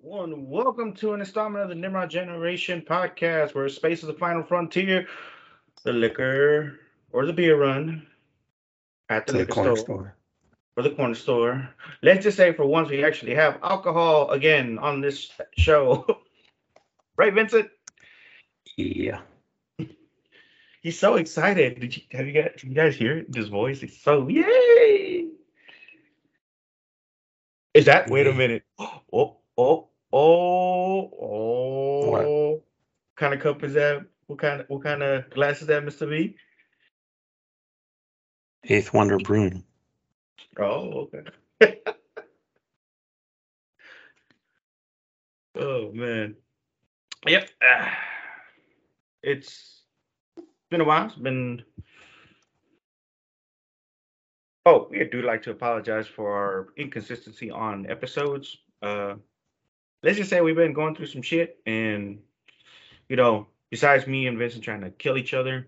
One, welcome to an installment of the Nimrod Generation podcast, where space is the final frontier. The liquor or the beer run at the liquor store. Or the corner store. Let's just say for once we actually have alcohol again on this show. Right, Vincent? Yeah. He's so excited. Did you guys hear it? His voice? He's so yay. Is that wait a minute. Oh! What kind of cup is that? What kind of glass is that, Mr. B? Eighth Wonder Brewing. Oh, okay. Oh man. Yep. It's been a while. Oh, we do like to apologize for our inconsistency on episodes. Let's just say we've been going through some shit, and besides me and Vincent trying to kill each other,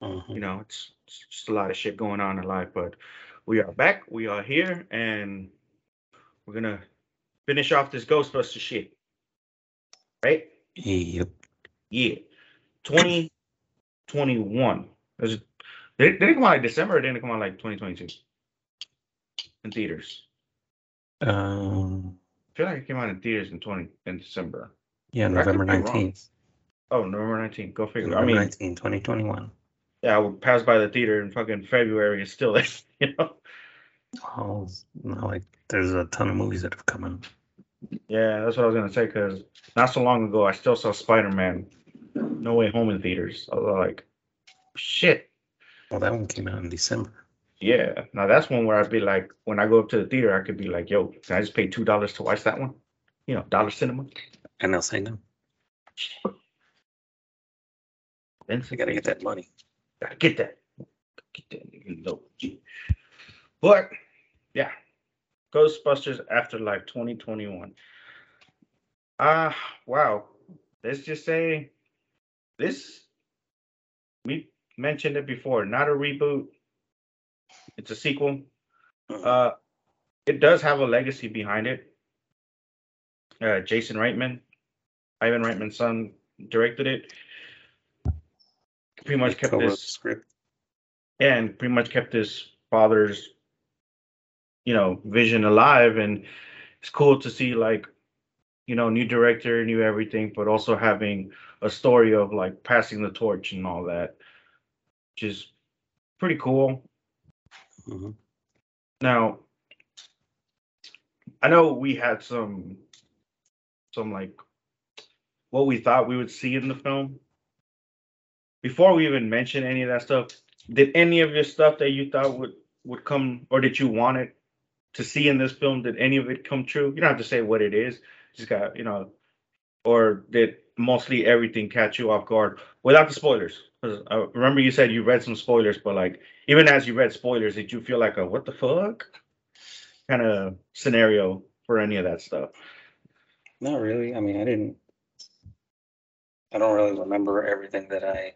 it's just a lot of shit going on in life. But we are back, we are here, and we're gonna finish off this Ghostbusters shit, right? Yep. Yeah, 2021. Did it come out like December, or didn't it come out like 2022 in theaters? I feel like it came out in theaters in December. Yeah, November 19th. Oh, November 19th. Go figure. November 19th, 2021. Yeah, I would pass by the theater in fucking February and still, Oh, like there's a ton of movies that have come out. Yeah, that's what I was going to say, because not so long ago, I still saw Spider-Man No Way Home in theaters. I was like, shit. Well, that one came out in December. Yeah, now that's one where I'd be like, when I go up to the theater, I could be like, yo, can I just pay $2 to watch that one? Dollar Cinema. And they'll say no. Vince, I gotta get that money. Gotta get that. But, yeah. Ghostbusters Afterlife 2021. Wow. Let's just say this, we mentioned it before, not a reboot. It's a sequel. It does have a legacy behind it. Jason Reitman, Ivan Reitman's son, directed it. Pretty much kept this script. And pretty much kept his father's, vision alive. And it's cool to see, new director, new everything, but also having a story of passing the torch and all that, which is pretty cool. Mm-hmm. Now, I know we had some what we thought we would see in the film. Before we even mention any of that stuff, did any of your stuff that you thought would come, or that you wanted to see in this film, did any of it come true? You don't have to say what it is. Just got, or did mostly everything catch you off guard without the spoilers? Because I remember you said you read some spoilers, but even as you read spoilers, did you feel like a what the fuck kind of scenario for any of that stuff? Not really. I mean, I don't really remember everything that I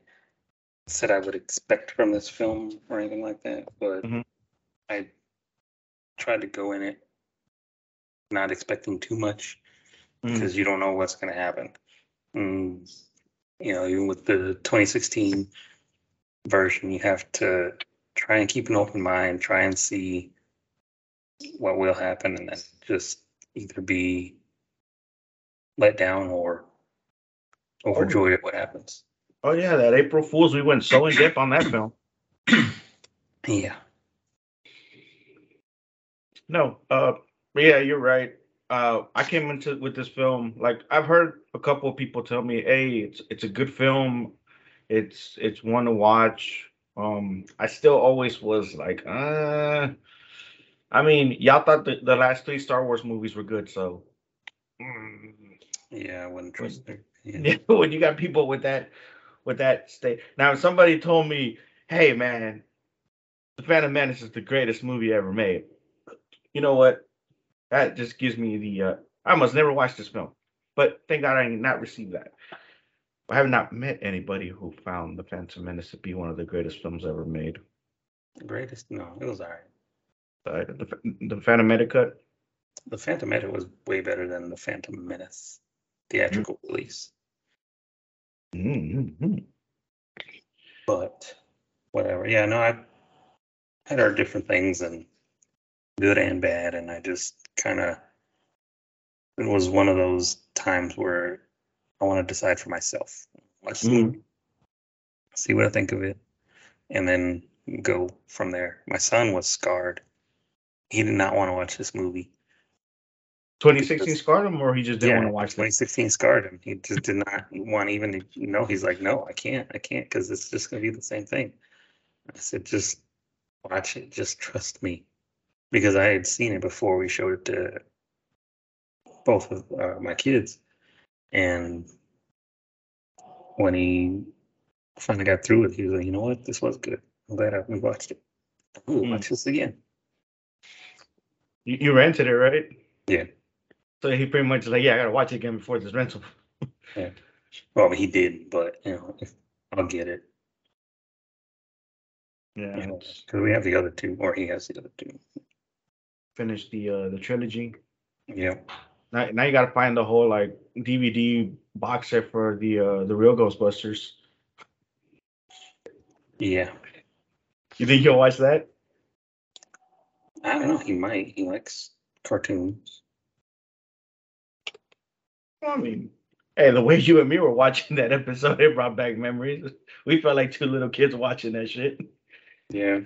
said I would expect from this film or anything like that, but I tried to go in it not expecting too much, because you don't know what's going to happen. And, even with the 2016 version, you have to try and keep an open mind, try and see what will happen, and then just either be let down or overjoyed at what happens. Oh, yeah, that April Fool's, we went so in-depth on that film. Yeah. No, yeah, you're right. I came with this film, I've heard a couple of people tell me, hey, it's a good film. It's one to watch. I still always was y'all thought the last three Star Wars movies were good, so. Yeah, I wouldn't trust it. Yeah. When you got people with that state. Now, if somebody told me, hey, man, The Phantom Menace is the greatest movie ever made, you know what? That just gives me I must never watch this film. But thank God I did not receive that. I have not met anybody who found The Phantom Menace to be one of the greatest films ever made. The greatest? No, it was all right. The Phantom Edit cut? The Phantom Edit was way better than The Phantom Menace theatrical release. Mm-hmm. But whatever. Yeah, no, I had our different things, and good and bad, and I just kind of, it was one of those times where I want to decide for myself. Watch the movie, see what I think of it, and then go from there. My son was scarred. He did not want to watch this movie. 2016 scarred him, or he just didn't want to watch it? 2016 scarred him. He just did not want even to, you know, he's like, no, I can't, because it's just going to be the same thing. I said, just watch it. Just trust me. Because I had seen it before we showed it to both of my kids. And when he finally got through it, he was like, you know what? This was good. I'm glad we watched it. Ooh, watch this again. You rented it, right? Yeah. So he pretty much like, I got to watch it again before this rental. Yeah. Well, he did, but, you know, I'll get it. Yeah. Because we have the other two, or he has the other two. Finish the trilogy. Yeah. Now you gotta find the whole like DVD box set for the real Ghostbusters. Yeah. You think he'll watch that? I don't know. He might. He likes cartoons. I mean, hey, the way you and me were watching that episode, it brought back memories. We felt like two little kids watching that shit. Yeah.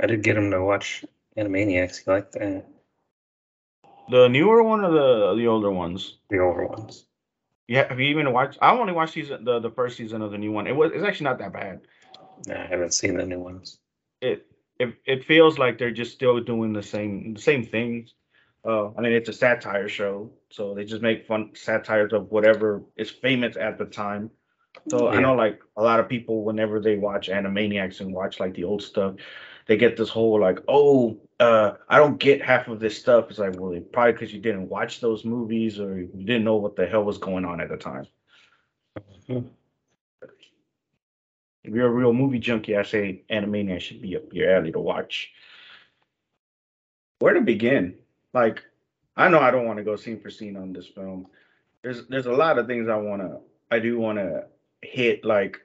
I did get him to watch Animaniacs. He liked that. The newer one or the older ones? The older ones. Yeah, have you even watched? I only watched the first season of the new one. It's actually not that bad. No, I haven't seen the new ones. It feels like they're just still doing the same things. I mean, it's a satire show, so they just make fun satires of whatever is famous at the time. So yeah. I know, like, a lot of people, whenever they watch Animaniacs and watch like the old stuff, they get this whole like, I don't get half of this stuff. It's like, well, probably because you didn't watch those movies or you didn't know what the hell was going on at the time. Mm-hmm. If you're a real movie junkie, I say Animaniacs should be up your alley to watch. Where to begin? Like, I know I don't want to go scene for scene on this film. There's a lot of things I do want to hit, like,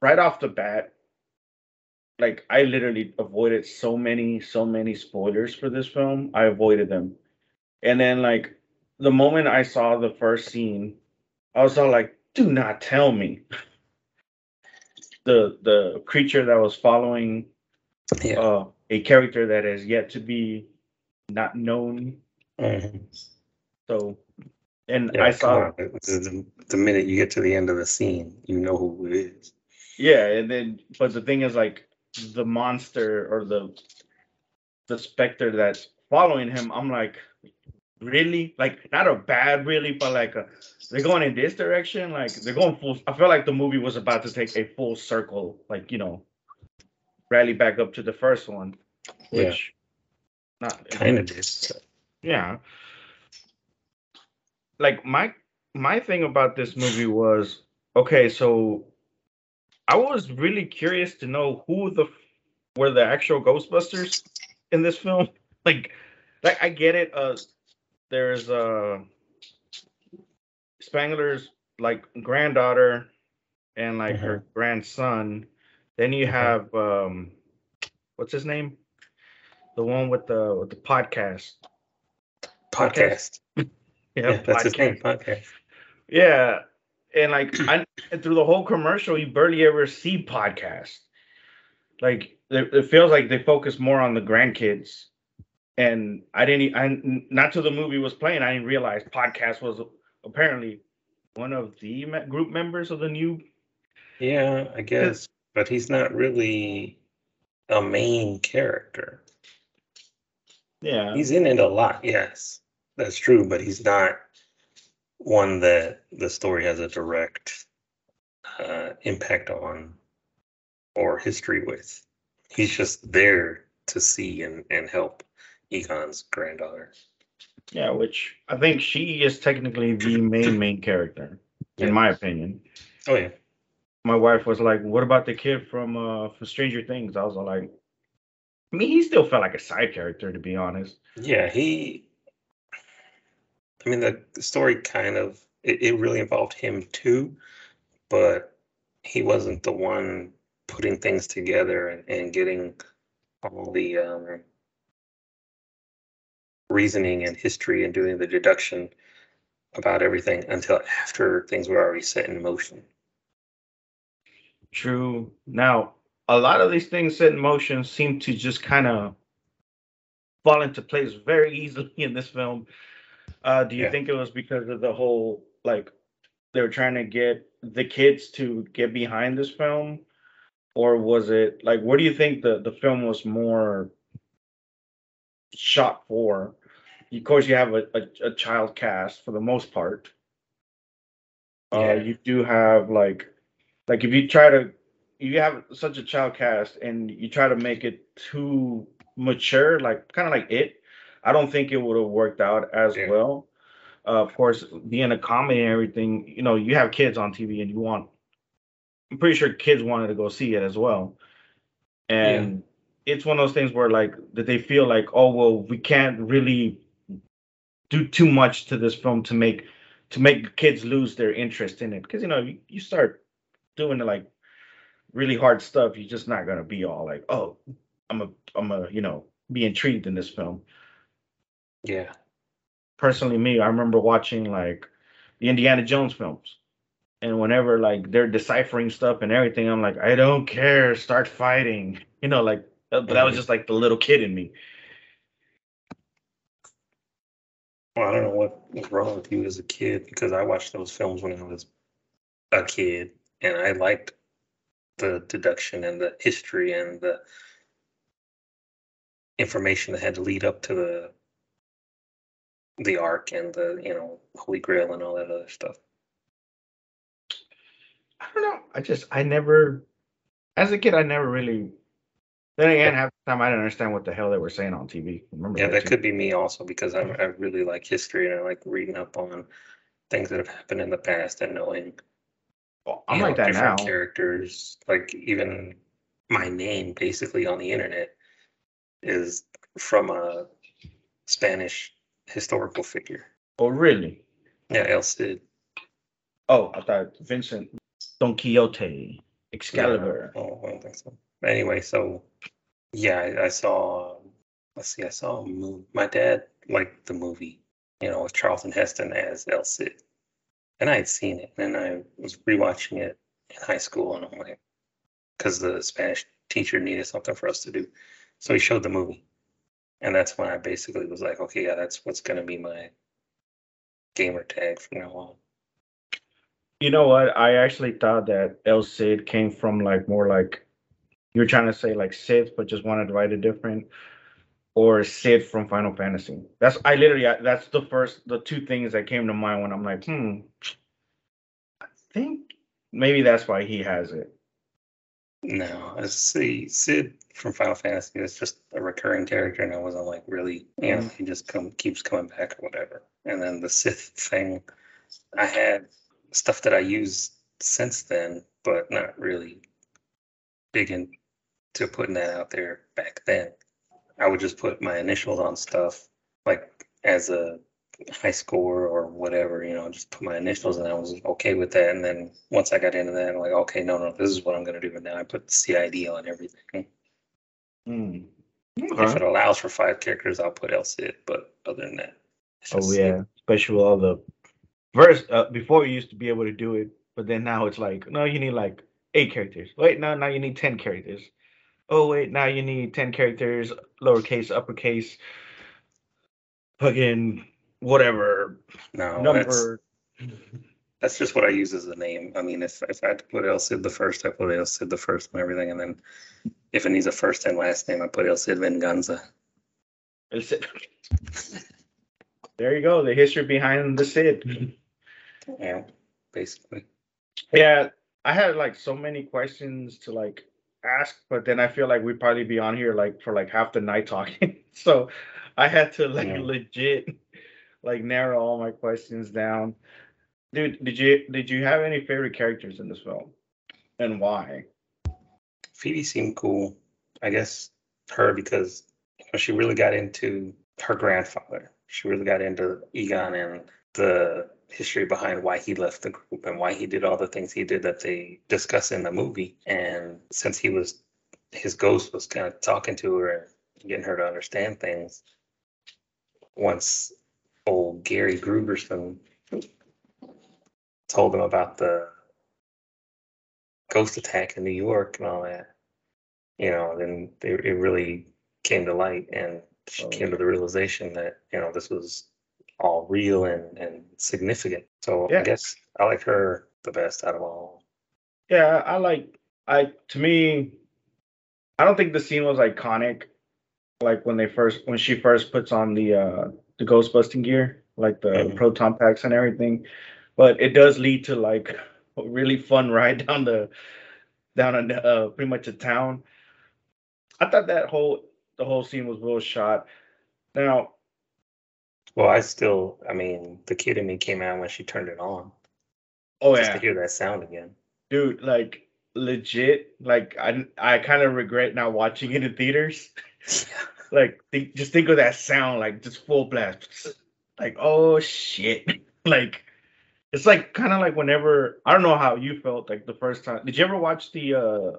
right off the bat. Like, I literally avoided so many spoilers for this film. I avoided them. And then, like, the moment I saw the first scene, I was all like, do not tell me. The creature that was following a character that has yet to be not known. Mm-hmm. So, and I saw... The minute you get to the end of the scene, you know who it is. Yeah, and then, but the thing is, like, the monster or the specter that's following him, I'm like, really? Like, not a bad really, but like they're going in this direction, like they're going full. I feel like the movie was about to take a full circle, like, you know, rally back up to the first one, which not kind of did. Yeah, like my thing about this movie was, okay, so I was really curious to know who were the actual Ghostbusters in this film. Like I get it. There's Spangler's like granddaughter and like her grandson. Then you have what's his name? The one with the podcast. Podcast. Yeah, that's his name. Podcast. Yeah. And like, through the whole commercial, you barely ever see podcasts. Like, it feels like they focus more on the grandkids. And not till the movie was playing, I didn't realize podcast was apparently one of the group members of the new. Yeah, I guess. But he's not really a main character. Yeah. He's in it a lot. Yes, that's true. But he's not one that the story has a direct impact on or history with. He's just there to see and help Egon's granddaughter. Yeah, which I think she is technically the main character, in my opinion. Oh, yeah. My wife was like, what about the kid from Stranger Things? I was like, I mean, he still felt like a side character, to be honest. Yeah, the story kind of, it really involved him too, but he wasn't the one putting things together and getting all the reasoning and history and doing the deduction about everything until after things were already set in motion. True. Now, a lot of these things set in motion seem to just kind of fall into place very easily in this film. Do you think it was because of the whole, like, they were trying to get the kids to get behind this film? Or was it, like, what do you think the film was more shot for? Of course, you have a child cast for the most part. You do have, like, if you have such a child cast and you try to make it too mature, like, kind of like it, I don't think it would have worked out as well. Of course, being a comedy and everything, you know, you have kids on TV and I'm pretty sure kids wanted to go see it as well. And it's one of those things where, like, that they feel like, oh, well, we can't really do too much to this film to make kids lose their interest in it. Because, you know, you start doing, like, really hard stuff, you're just not going to be all like, oh, I'm be intrigued in this film. Yeah. Personally, I remember watching, like, the Indiana Jones films. And whenever, like, they're deciphering stuff and everything, I'm like, I don't care, start fighting. You know, like, but that was just, like, the little kid in me. Well, I don't know what was wrong with you as a kid, because I watched those films when I was a kid, and I liked the deduction and the history and the information that had to lead up to the Ark and the, you know, Holy Grail and all that other stuff. I don't know. As a kid, I never really. Then again, half the time I didn't understand what the hell they were saying on TV. That could be me also, because I really like history and I like reading up on things that have happened in the past and knowing. Well, I'm like that different now. Characters, like, even my name, basically, on the internet is from a Spanish historical figure. Oh, really? Yeah, El Cid. Oh, I thought Vincent, Don Quixote, Excalibur. Yeah, I don't think so. Anyway, so yeah, I saw a movie. My dad liked the movie, you know, with Charlton Heston as El Cid. And I had seen it, and I was rewatching it in high school, and I'm like, because the Spanish teacher needed something for us to do, so he showed the movie, and that's when I basically was like, okay, yeah, that's what's going to be my gamer tag from now on. You know what? I actually thought that El Cid came from, like, more like you were trying to say, like, Sith, but just wanted to write it different, or Sid from Final Fantasy. That's the two things that came to mind when I'm like, I think maybe that's why he has it. No, I see Sid from Final Fantasy is just a recurring character, and I wasn't, like, really, you know, he just keeps coming back or whatever. And then the Sith thing, I had stuff that I use since then, but not really big into putting that out there back then. I would just put my initials on stuff, like, as a high score or whatever, you know, just put my initials, and I was okay with that. And then once I got into that, I'm like, okay, no, this is what I'm going to do. And now I put CID on everything. Okay. If it allows for 5 characters, I'll put El Cid, but other than that. Especially with all the verse. Before we used to be able to do it, but then now it's like, no, you need, like, 8 characters. Wait, no, now you need 10 characters. Oh, wait, now you need 10 characters, lowercase, uppercase, fucking whatever. No, number. That's just what I use as a name. I mean, if I had to put El Cid the first, I put El Cid the first and everything. And then if it needs a first and last name, I put El Cid Venganza. El Cid. There you go. The history behind the Cid. Yeah, basically. Yeah, I had, like, so many questions to, like, ask, but then I feel like we'd probably be on here, like, for, like, half the night talking. So I had to, like, legit, like, narrow all my questions down. Dude, did you have any favorite characters in this film, and why? Phoebe seemed cool. I guess her because she really got into her grandfather. She really got into Egon and the history behind why he left the group and why he did all the things he did that they discuss in the movie. And since he was, his ghost was kind of talking to her and getting her to understand things, once old Gary Gruberson told him about the ghost attack in New York and all that, you know, then it really came to light, and she came to the realization that, you know, this was all real and significant. So yeah. I guess I like her the best out of all. Yeah, to me, I don't think the scene was iconic. Like when she first puts on the ghost busting gear, like the proton packs and everything, but it does lead to like a really fun ride down pretty much a town. I thought that the whole scene was well shot. Now, well, the kid in me came out when she turned it on. Oh, just to hear that sound again, dude. Like legit, like I kind of regret not watching it in theaters. Like just think of that sound, like just full blast. Like, oh shit! Like it's like kind of like whenever, I don't know how you felt like the first time. Did you ever watch the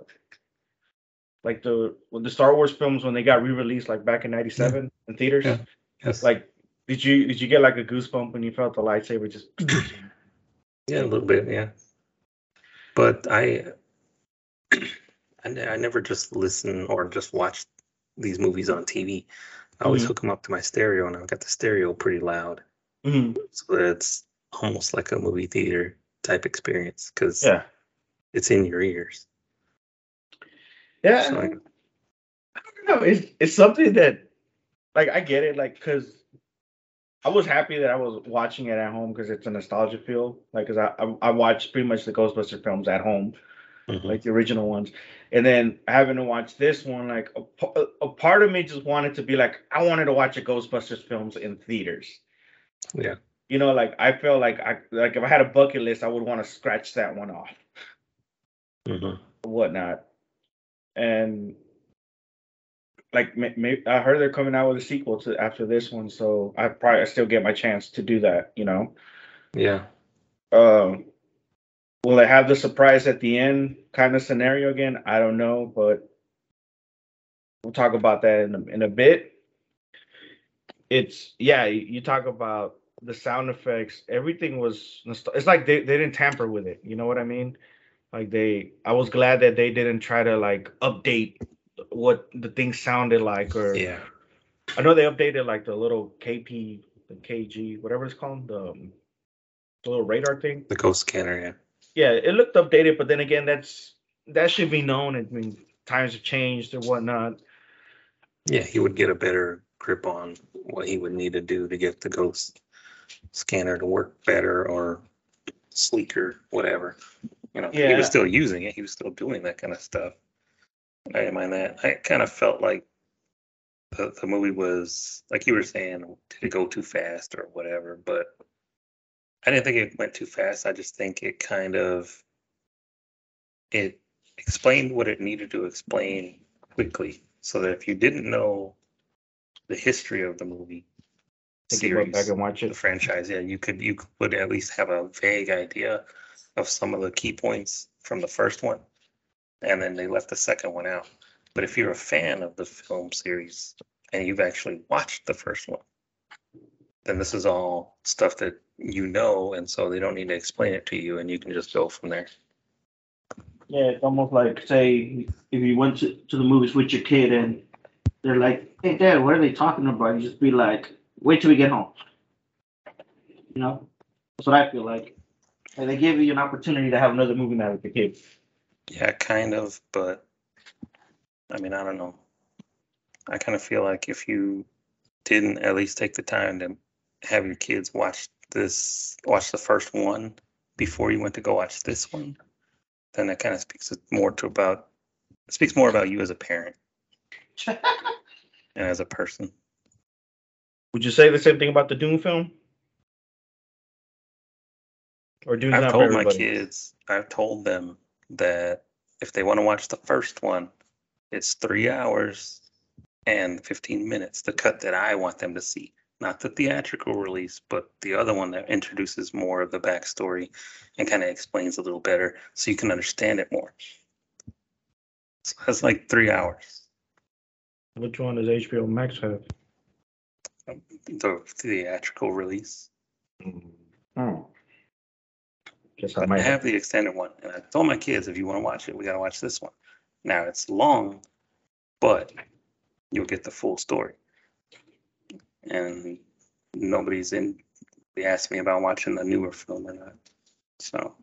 Star Wars films when they got re-released like back in '97 in theaters? Yeah. Yes. Like did you get like a goosebump when you felt the lightsaber just? Yeah, a little bit, yeah. But I never just listen or just watch these movies on TV. I always hook them up to my stereo, and I've got the stereo pretty loud. Mm-hmm. So it's almost like a movie theater type experience because it's in your ears. Yeah, so I don't know. It's something that, like, I get it, like, because I was happy that I was watching it at home because it's a nostalgia feel. Like, because I watched pretty much the Ghostbuster films at home. Mm-hmm. Like the original ones, and then having to watch this one, like a part of me just wanted to be like, I wanted to watch a Ghostbusters films in theaters. Yeah, you know, like I felt like if I had a bucket list, I would want to scratch that one off, whatnot. And like maybe I heard they're coming out with a sequel to after this one, so I probably still get my chance to do that, you know. Yeah. Will it have the surprise at the end kind of scenario again? I don't know, but we'll talk about that in a bit. It's, yeah, you talk about the sound effects. Everything was, it's like they didn't tamper with it. You know what I mean? Like I was glad that they didn't try to like update what the thing sounded like. Or yeah, I know they updated like the little KG, whatever it's called, the little radar thing. The ghost scanner, yeah. Yeah, it looked updated, but then again, that should be known. I mean, times have changed and whatnot. Yeah, he would get a better grip on what he would need to do to get the ghost scanner to work better or sleeker, whatever. You know, yeah. He was still using it. He was still doing that kind of stuff. I didn't mind that. I kind of felt like the movie was, like you were saying, did it go too fast or whatever, but I didn't think it went too fast. I just think it kind of, it explained what it needed to explain quickly, so that if you didn't know the history of the movie series, back and watch it. The franchise, yeah, you could at least have a vague idea of some of the key points from the first one, and then they left the second one out. But if you're a fan of the film series and you've actually watched the first one, then this is all stuff that you know, and so they don't need to explain it to you, and you can just go from there. Yeah, it's almost like, say, if you went to the movies with your kid and they're like, hey, Dad, what are they talking about? You just be like, wait till we get home. You know? That's what I feel like. And they give you an opportunity to have another movie night with the kids. Yeah, kind of, but, I mean, I don't know. I kind of feel like if you didn't at least take the time to have your kids watch the first one before you went to go watch this one, then that kind of speaks more about you as a parent and as a person. Would you say the same thing about the Dune film? Or Dune? I've told my kids, I've told them that if they want to watch the first one, it's 3 hours and 15 minutes, the cut that I want them to see. Not the theatrical release, but the other one that introduces more of the backstory and kind of explains a little better so you can understand it more. So that's like 3 hours. Which one does HBO Max have? The theatrical release. Oh. Guess I might have the extended one. And I told my kids, if you want to watch it, we got to watch this one. Now, it's long, but you'll get the full story. And nobody's in. They asked me about watching the newer film or not. So,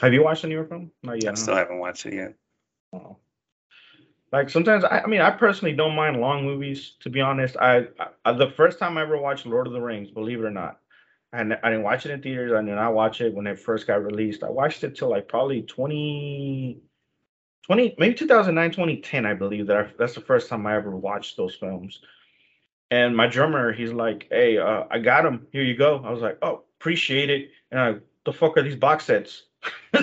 have you watched the newer film? Not yet. I still haven't watched it yet. Oh. Like sometimes, I personally don't mind long movies. To be honest, I the first time I ever watched Lord of the Rings, believe it or not, and I didn't watch it in theaters. I did not watch it when it first got released. I watched it till like probably 2020, maybe 2009, 2010. I believe that's the first time I ever watched those films. And my drummer, he's like, hey, I got him. Here you go. I was like, oh, appreciate it. And I, the fuck are these box sets?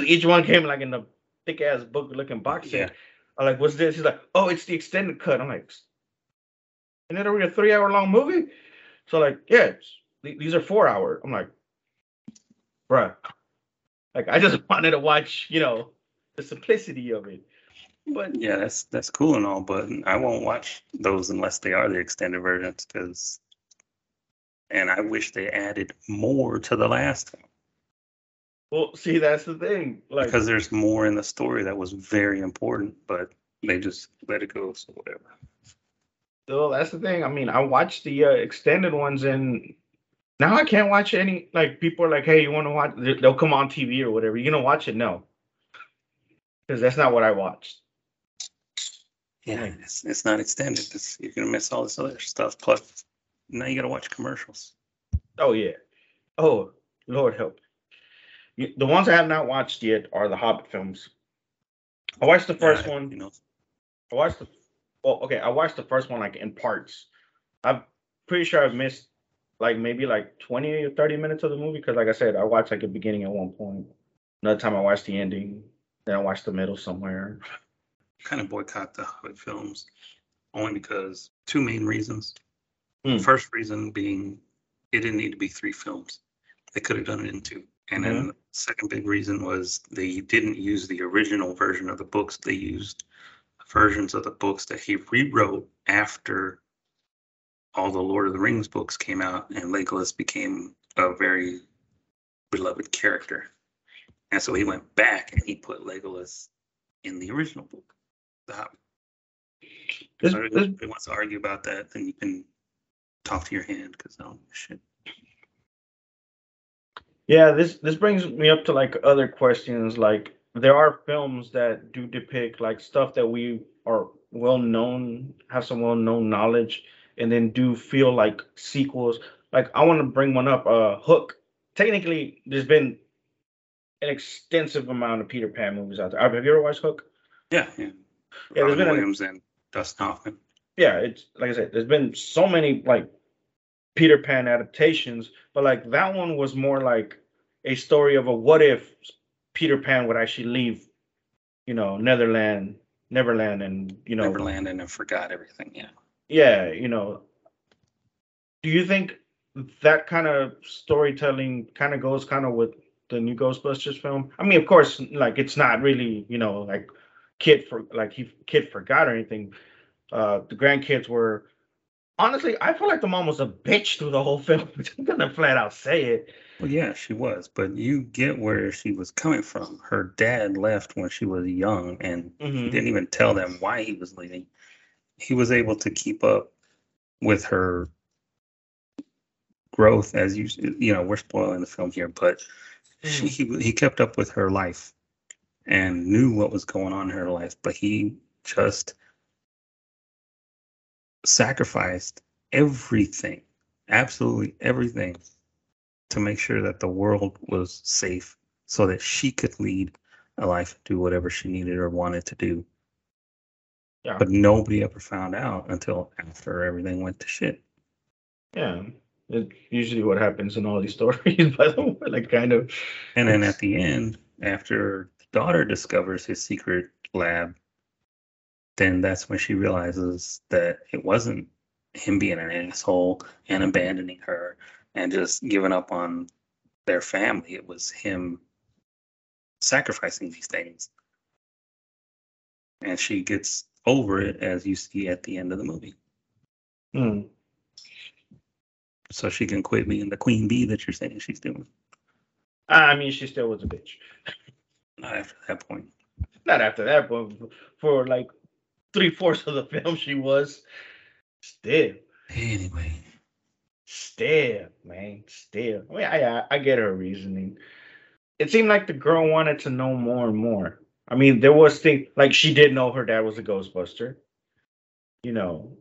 Each one came like in a thick ass book looking box set. I'm like, what's this? He's like, oh, it's the extended cut. I'm like, isn't it already a 3 hour long movie? So like, yeah, these are 4 hour. I'm like, bruh. Like, I just wanted to watch, the simplicity of it. But yeah, that's cool and all, but I won't watch those unless they are the extended versions. And I wish they added more to the last one. Well, see, that's the thing. Because there's more in the story that was very important, but they just let it go, so whatever. So that's the thing. I watched the extended ones, and now I can't watch any. Like, people are like, hey, you want to watch? They'll come on TV or whatever. You going to watch it? No. Because that's not what I watched. Yeah, it's not extended. You're going to miss all this other stuff. Plus, now you got to watch commercials. Oh, yeah. Oh, Lord help. The ones I have not watched yet are the Hobbit films. I watched the first one. I watched the first one, like, in parts. I'm pretty sure I've missed, like, maybe, like, 20 or 30 minutes of the movie. Because, like I said, I watched, like, the beginning at one point. Another time I watched the ending. Then I watched the middle somewhere. Kind of boycott the Hobbit films only because two main reasons. First reason being it didn't need to be three films. They could have done it in two. And then the second big reason was they didn't use the original version of the books. They used versions of the books that he rewrote after all the Lord of the Rings books came out and Legolas became a very beloved character. And so he went back and he put Legolas in the original book. The Hobbit. If anybody wants to argue about that, then you can talk to your hand because I don't give a shit. Yeah, this brings me up to like other questions. Like, there are films that do depict like stuff that we are well known, have some well known knowledge, and then do feel like sequels. Like, I want to bring one up. Hook. Technically, there's been an extensive amount of Peter Pan movies out there. Have you ever watched Hook? Yeah. Robin Williams and Dustin Hoffman. Yeah, it's like I said, there's been so many like Peter Pan adaptations, but like that one was more like a story of a what if Peter Pan would actually leave, Neverland, and Neverland, and forgot everything. Yeah. Yeah, Do you think that kind of storytelling kind of goes kind of with the new Ghostbusters film? I mean, of course, like, it's not really, like kid forgot or anything. The grandkids were, honestly, I feel like the mom was a bitch through the whole film. I'm gonna flat out say it. Well, yeah, she was, but you get where she was coming from. Her dad left when she was young, and he didn't even tell them why he was leaving. He was able to keep up with her growth, as we're spoiling the film here, but he kept up with her life and knew what was going on in her life, but he just sacrificed everything, absolutely everything, to make sure that the world was safe so that she could lead a life, do whatever she needed or wanted to do. Yeah. But nobody ever found out until after everything went to shit. Yeah. It's usually what happens in all these stories, by the way, like, kind of. And then at the end, after the daughter discovers his secret lab, then that's when she realizes that it wasn't him being an asshole and abandoning her and just giving up on their family. It was him sacrificing these things. And she gets over it, as you see at the end of the movie. Mm. So she can quit being the queen bee that you're saying she's doing. I mean, she still was a bitch. Not after that point. Not after that, but for like 3/4 of the film, she was still. Anyway. Still, man. Still. I mean, I get her reasoning. It seemed like the girl wanted to know more and more. I mean, there was things like she did know her dad was a Ghostbuster. You know,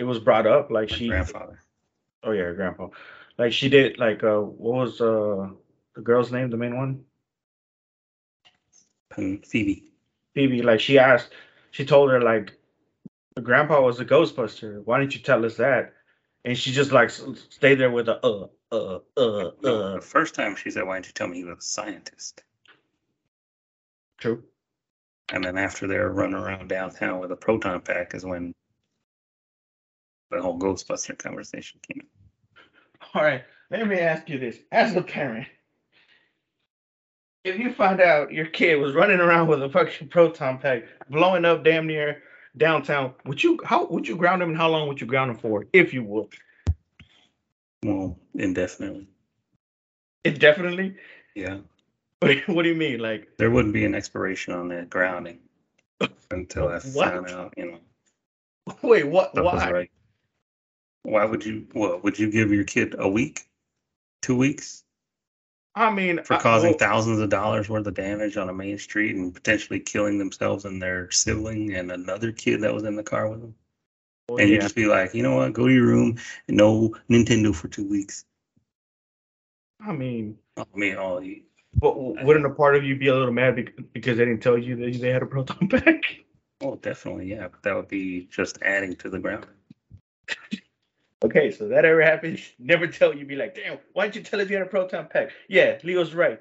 it was brought up like she. Grandfather. Oh, yeah, her grandpa. Like she did, like, what was the girl's name, the main one? Phoebe. Phoebe, like she asked, she told her, like, the grandpa was a Ghostbuster. Why didn't you tell us that? And she just, like, stayed there with a, No, the first time she said, why didn't you tell me he was a scientist? True. And then after they're running around downtown with a proton pack is when the whole Ghostbuster conversation came up. All right, let me ask you this. As a parent, if you find out your kid was running around with a fucking proton pack, blowing up damn near downtown, would you ground him, and how long would you ground him for, if you would? Well, indefinitely. Indefinitely? Yeah. What do you mean? Like, there wouldn't be an expiration on that grounding until I found out, you know. Wait, what? Why? Right. Why would you? What would you give your kid? A week? 2 weeks? I mean, for causing thousands of dollars worth of damage on a main street and potentially killing themselves and their sibling and another kid that was in the car with them. Oh, and yeah. You just be like, you know what? Go to your room and no Nintendo for 2 weeks. I mean, but wouldn't a part of you be a little mad because they didn't tell you that they had a proton pack? Oh, definitely, yeah. But that would be just adding to the ground. Okay, so that ever happens? Never tell you. Be like, damn, why didn't you tell us you had a proton pack? Yeah, Leo's right.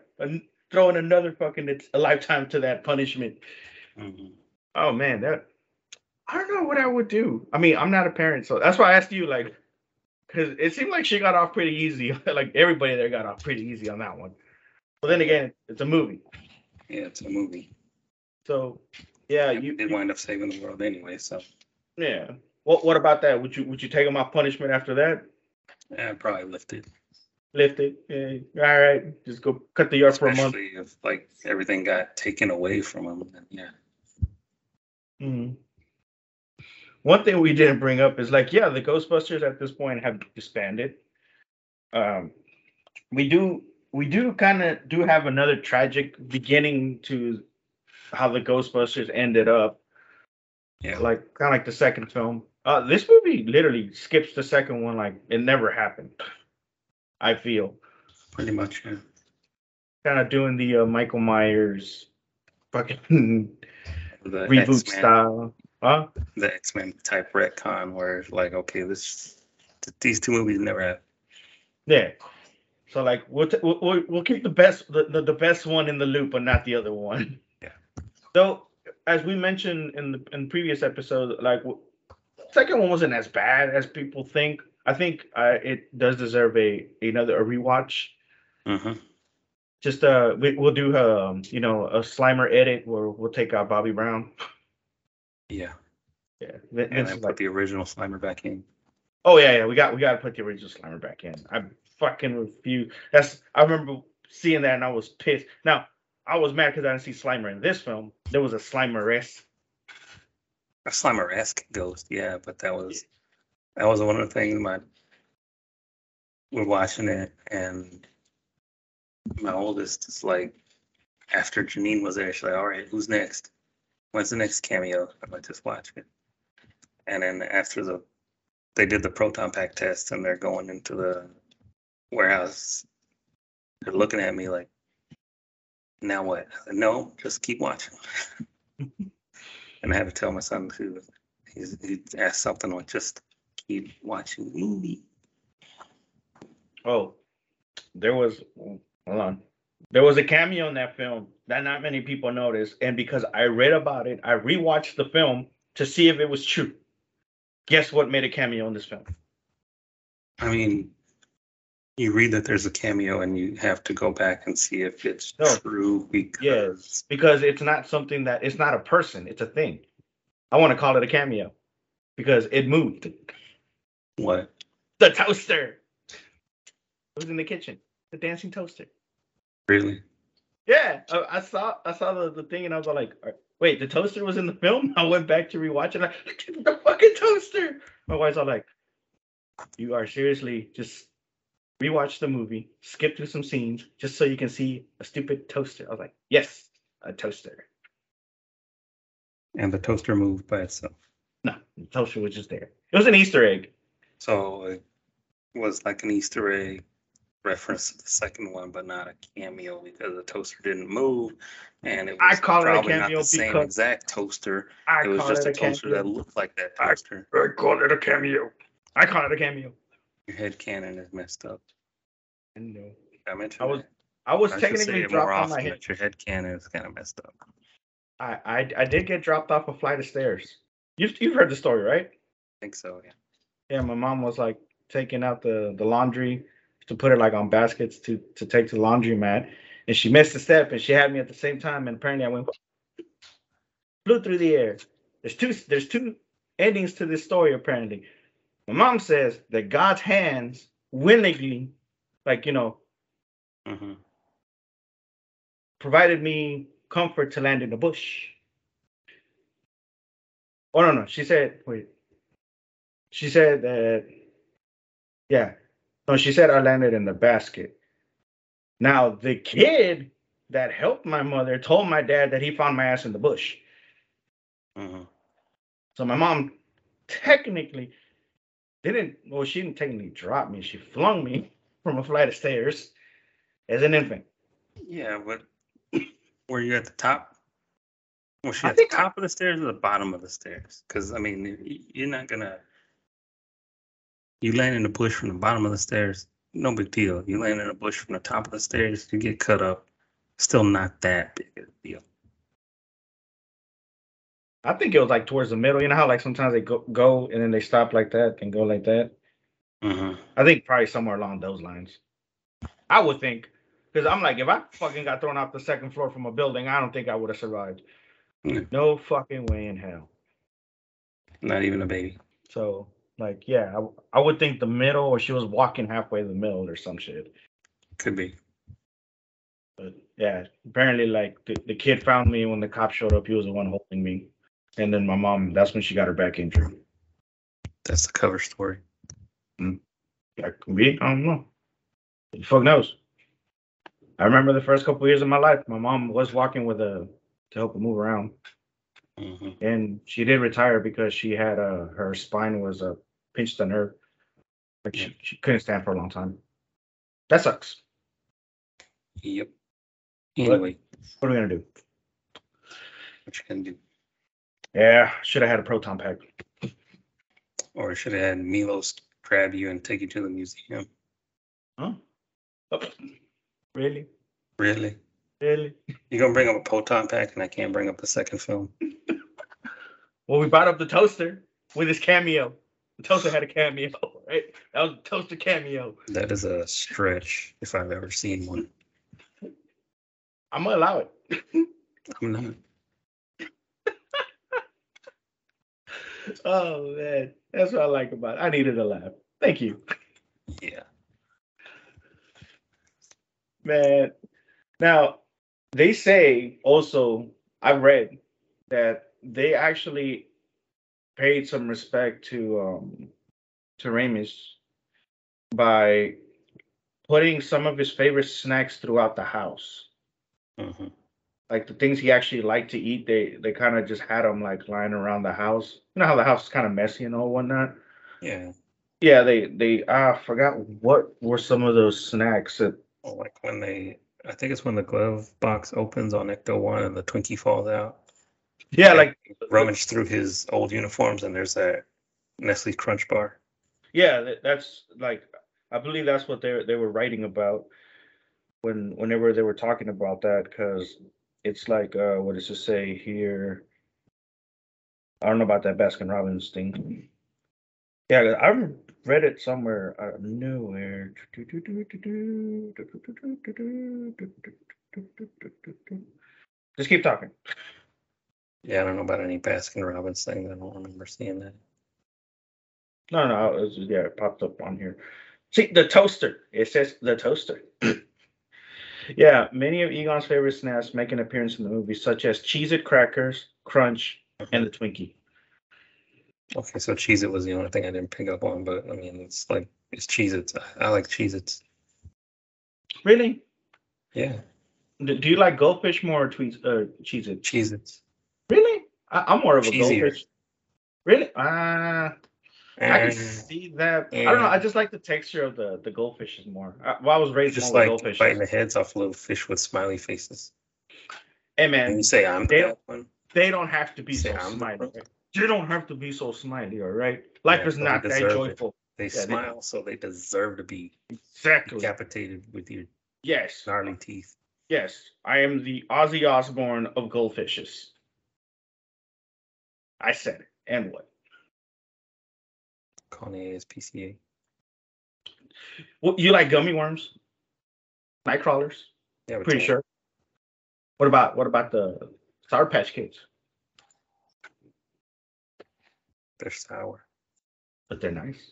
Throwing another fucking a lifetime to that punishment. Mm-hmm. Oh, man, that... I don't know what I would do. I mean, I'm not a parent, so that's why I asked you, like... Because it seemed like she got off pretty easy. Like, everybody there got off pretty easy on that one. Well, then again, it's a movie. Yeah, it's a movie. So, yeah, you did wind up saving the world anyway. So, yeah. What about that? Would you take him off punishment after that? Yeah, probably lift it. Yeah. All right, just go cut the yard. Especially for a month. If like everything got taken away from him, then yeah. Mm-hmm. One thing we didn't bring up is like, yeah, the Ghostbusters at this point have disbanded. We do have another tragic beginning to how the Ghostbusters ended up. Yeah, like kind of like the second film. This movie literally skips the second one like it never happened. I feel pretty much, yeah. Kind of doing the Michael Myers fucking reboot X-Men style, huh? The X-Men type retcon where it's like, okay, these two movies never happened. Yeah. So like we'll keep the best one in the loop, but not the other one. Yeah. So as we mentioned in previous episodes, like second one wasn't as bad as people think. I think it does deserve another rewatch. Mm-hmm. Just we'll do you know, a Slimer edit where we'll take out Bobby Brown. Yeah. Yeah. And then put the original Slimer back in. Oh yeah, we got to put the original Slimer back in. I fucking refuse. I remember seeing that and I was pissed. Now I was mad because I didn't see Slimer in this film. There was a Slimer-esque. A Slimer-esque ghost, yeah. But that was one of the things we're watching it, and my oldest is like, after Janine was there, she's like, all right, who's next? When's the next cameo? I'm like, just watch it. And then after they did the proton pack test and they're going into the warehouse, they're looking at me like, now what? Said, no, just keep watching. And I had to tell my son who he asked something like, just keep watching the movie. Oh, there was a cameo in that film that not many people noticed, and because I read about it, I rewatched the film to see if it was true. Guess what made a cameo in this film? I mean, you read that there's a cameo and you have to go back and see if it's true because... Yes, because it's not something that... It's not a person. It's a thing. I want to call it a cameo because it moved. What? The toaster. It was in the kitchen. The dancing toaster. Really? Yeah. I saw the thing and I was like, wait, the toaster was in the film? I went back to rewatch it. Like, the fucking toaster. My wife's all like, you are seriously just rewatch the movie, skip through some scenes just so you can see a stupid toaster. I was like, yes, a toaster. And the toaster moved by itself. No, the toaster was just there. It was an Easter egg. So it was like an Easter egg reference to the second one, but not a cameo because the toaster didn't move, and it was probably not the same exact toaster. It was just a toaster that looked like that toaster. I call it a cameo. I call it a cameo. Your headcanon is messed up. I know. I was technically dropped off my head. Your headcanon is kind of messed up. I did get dropped off a flight of stairs. You've heard the story, right? I think so, yeah. Yeah, my mom was like taking out the laundry to put it like on baskets to take to the laundromat, and she missed a step and she had me at the same time, and apparently I went flew through the air. There's two endings to this story apparently. My mom says that God's hands willingly, like, you know, provided me comfort to land in the bush. Oh, no, she said, she said that, yeah. No, she said I landed in the basket. Now, the kid that helped my mother told my dad that he found my ass in the bush. So my mom technically she didn't technically drop me. She flung me from a flight of stairs as an infant. Yeah, but were you at the top? Was she at the top of the stairs or the bottom of the stairs? Because, I mean, you're not going to... You land in the bush from the bottom of the stairs, no big deal. You land in the bush from the top of the stairs, you get cut up. Still not that big of a deal. I think it was like towards the middle. You know how like sometimes they go and then they stop like that and go like that? I think probably somewhere along those lines. I would think. Because I'm like, if I fucking got thrown off the second floor from a building, I don't think I would have survived. No fucking way in hell. Not even a baby. So... Like, yeah, I would think the middle, or she was walking halfway the middle or some shit. Could be. But yeah, apparently, like, the kid found me when the cop showed up. He was the one holding me. And then my mom, that's when she got her back injury. That's the cover story. Yeah, could be. I don't know. Who the fuck knows? I remember the first couple of years of my life, my mom was walking with to help her move around. And she did retire because she had her spine was pinched on her. Like she couldn't stand for a long time. That sucks. Yep. Anyway. What are we going to do? What you going to do? Yeah, should have had a proton pack. Or should have had Milos grab you and take you to the museum. Huh? Oh. Really? Really? Really? You're going to bring up a proton pack and I can't bring up the second film. Well, we brought up the toaster with his cameo. The toaster had a cameo, right? That was a toaster cameo. That is a stretch if I've ever seen one. I'm going to allow it. I'm not. Oh, man. That's what I like about it. I needed a laugh. Thank you. Yeah. Man. Now, they say also, I've read that they actually paid some respect to Ramis by putting some of his favorite snacks throughout the house. Like the things he actually liked to eat, they kind of just had them like lying around the house. You know how the house is kind of messy and all whatnot? Yeah. Yeah, I forgot what were some of those snacks. I think it's when the glove box opens on Ecto-1 and the Twinkie falls out. Yeah, like rummage through his old uniforms, and there's that Nestle Crunch bar. Yeah, that's like I believe that's what they were writing about whenever they were talking about that, because it's like what does it say here? I don't know about that Baskin-Robbins thing. Yeah, I've read it somewhere. Nowhere. Just keep talking. Yeah, I don't know about any Baskin-Robbins thing. I don't remember seeing that. No. It was, yeah, it popped up on here. See, the toaster. It says the toaster. Yeah, many of Egon's favorite snacks make an appearance in the movie, such as Cheez-It crackers, Crunch, and the Twinkie. Okay, so Cheez-It was the only thing I didn't pick up on, but I mean, it's Cheez-Its. I like Cheez-Its. Really? Yeah. Do you like Goldfish more or Cheez-Its? Cheez-Its. Really? I'm more of a Cheez-Eater. Goldfish. Really? I can see that. I don't know. I just like the texture of the goldfishes more. I was raised just more like with goldfishes. Biting the heads off little fish with smiley faces. Hey man, you say I'm the bad one. They don't have to be so smiley. You don't have to be so smiley, all right? Life is not that joyful. They smile, so they deserve to be decapitated with your gnarly teeth. Yes, I am the Ozzy Osbourne of goldfishes. I said it. And what? Kanye is PCA. Well, you like gummy worms, night crawlers? Yeah, pretty sure. What about the Sour Patch Kids? They're sour, but they're nice.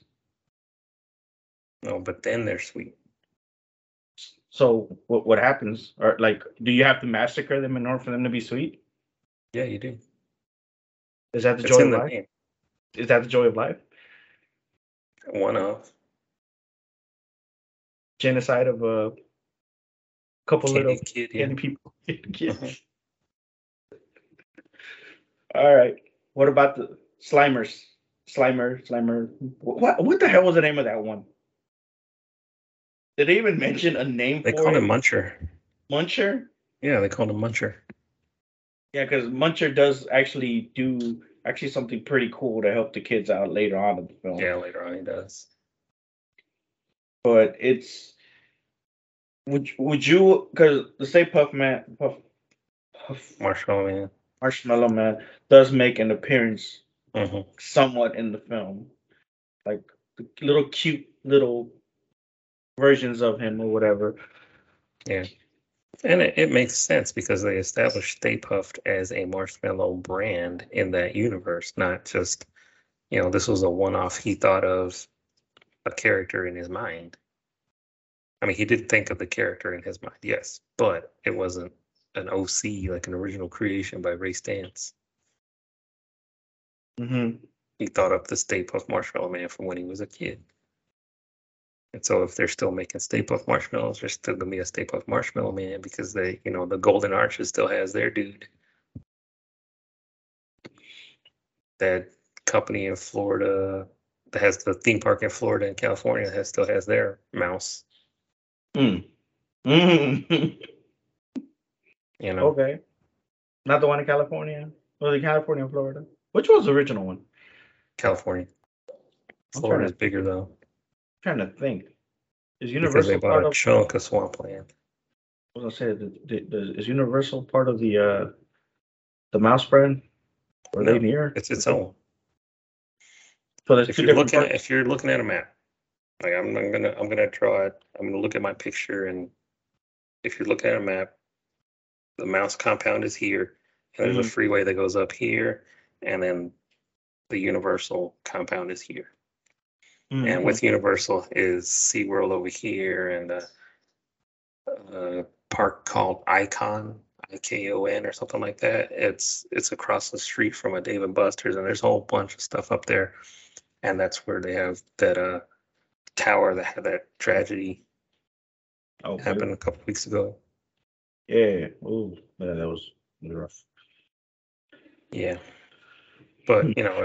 No, but then they're sweet. So what happens? Or like, do you have to massacre them in order for them to be sweet? Yeah, you do. Is that the joy of life? Is that the joy of life? One of genocide of a couple candy little kid, yeah. People. All right. What about the Slimers? Slimer. What the hell was the name of that one? Did they even mention a name for it? They called him Muncher. Muncher? Yeah, they called him Muncher. Yeah, because Muncher does actually do. Actually, something pretty cool to help the kids out later on in the film. Yeah, later on he does. But it's would you because the Stay Puft Man, Marshmallow Man does make an appearance somewhat in the film, like the little cute little versions of him or whatever. Yeah, and it makes sense because they established Stay Puft as a marshmallow brand in that universe, not just, you know, this was a one-off. He thought of a character in his mind. I mean, he did think of the character in his mind, yes, but it wasn't an OC, like an original creation by Ray Stantz. Mm-hmm. He thought up the Stay Puft Marshmallow Man from when he was a kid. And so if they're still making Stay Puft marshmallows, there's still going to be a Stay Puft Marshmallow Man because they, you know, the Golden Arches still has their dude. That company in Florida that has the theme park in Florida and California still has their mouse. You know. Okay. Not the one in California. Well, the California and Florida. Which was the original one? California. Florida's bigger though. I'm trying to think. Is Universal part of a chunk of swampland? I was gonna say, is Universal part of the mouse brand? Or no, near? It's its own. So there's two different parts. If you're looking at a map, like I'm gonna draw it. I'm gonna look at my picture, and if you're looking at a map, the mouse compound is here, and there's a freeway that goes up here, and then the Universal compound is here. Mm-hmm. And with Universal is SeaWorld over here and a park called Icon, I-K-O-N or something like that. It's across the street from a Dave & Buster's, and there's a whole bunch of stuff up there. And that's where they have that tower that had that tragedy happened a couple weeks ago. Yeah. Oh, yeah, that was rough. Yeah. But, you know,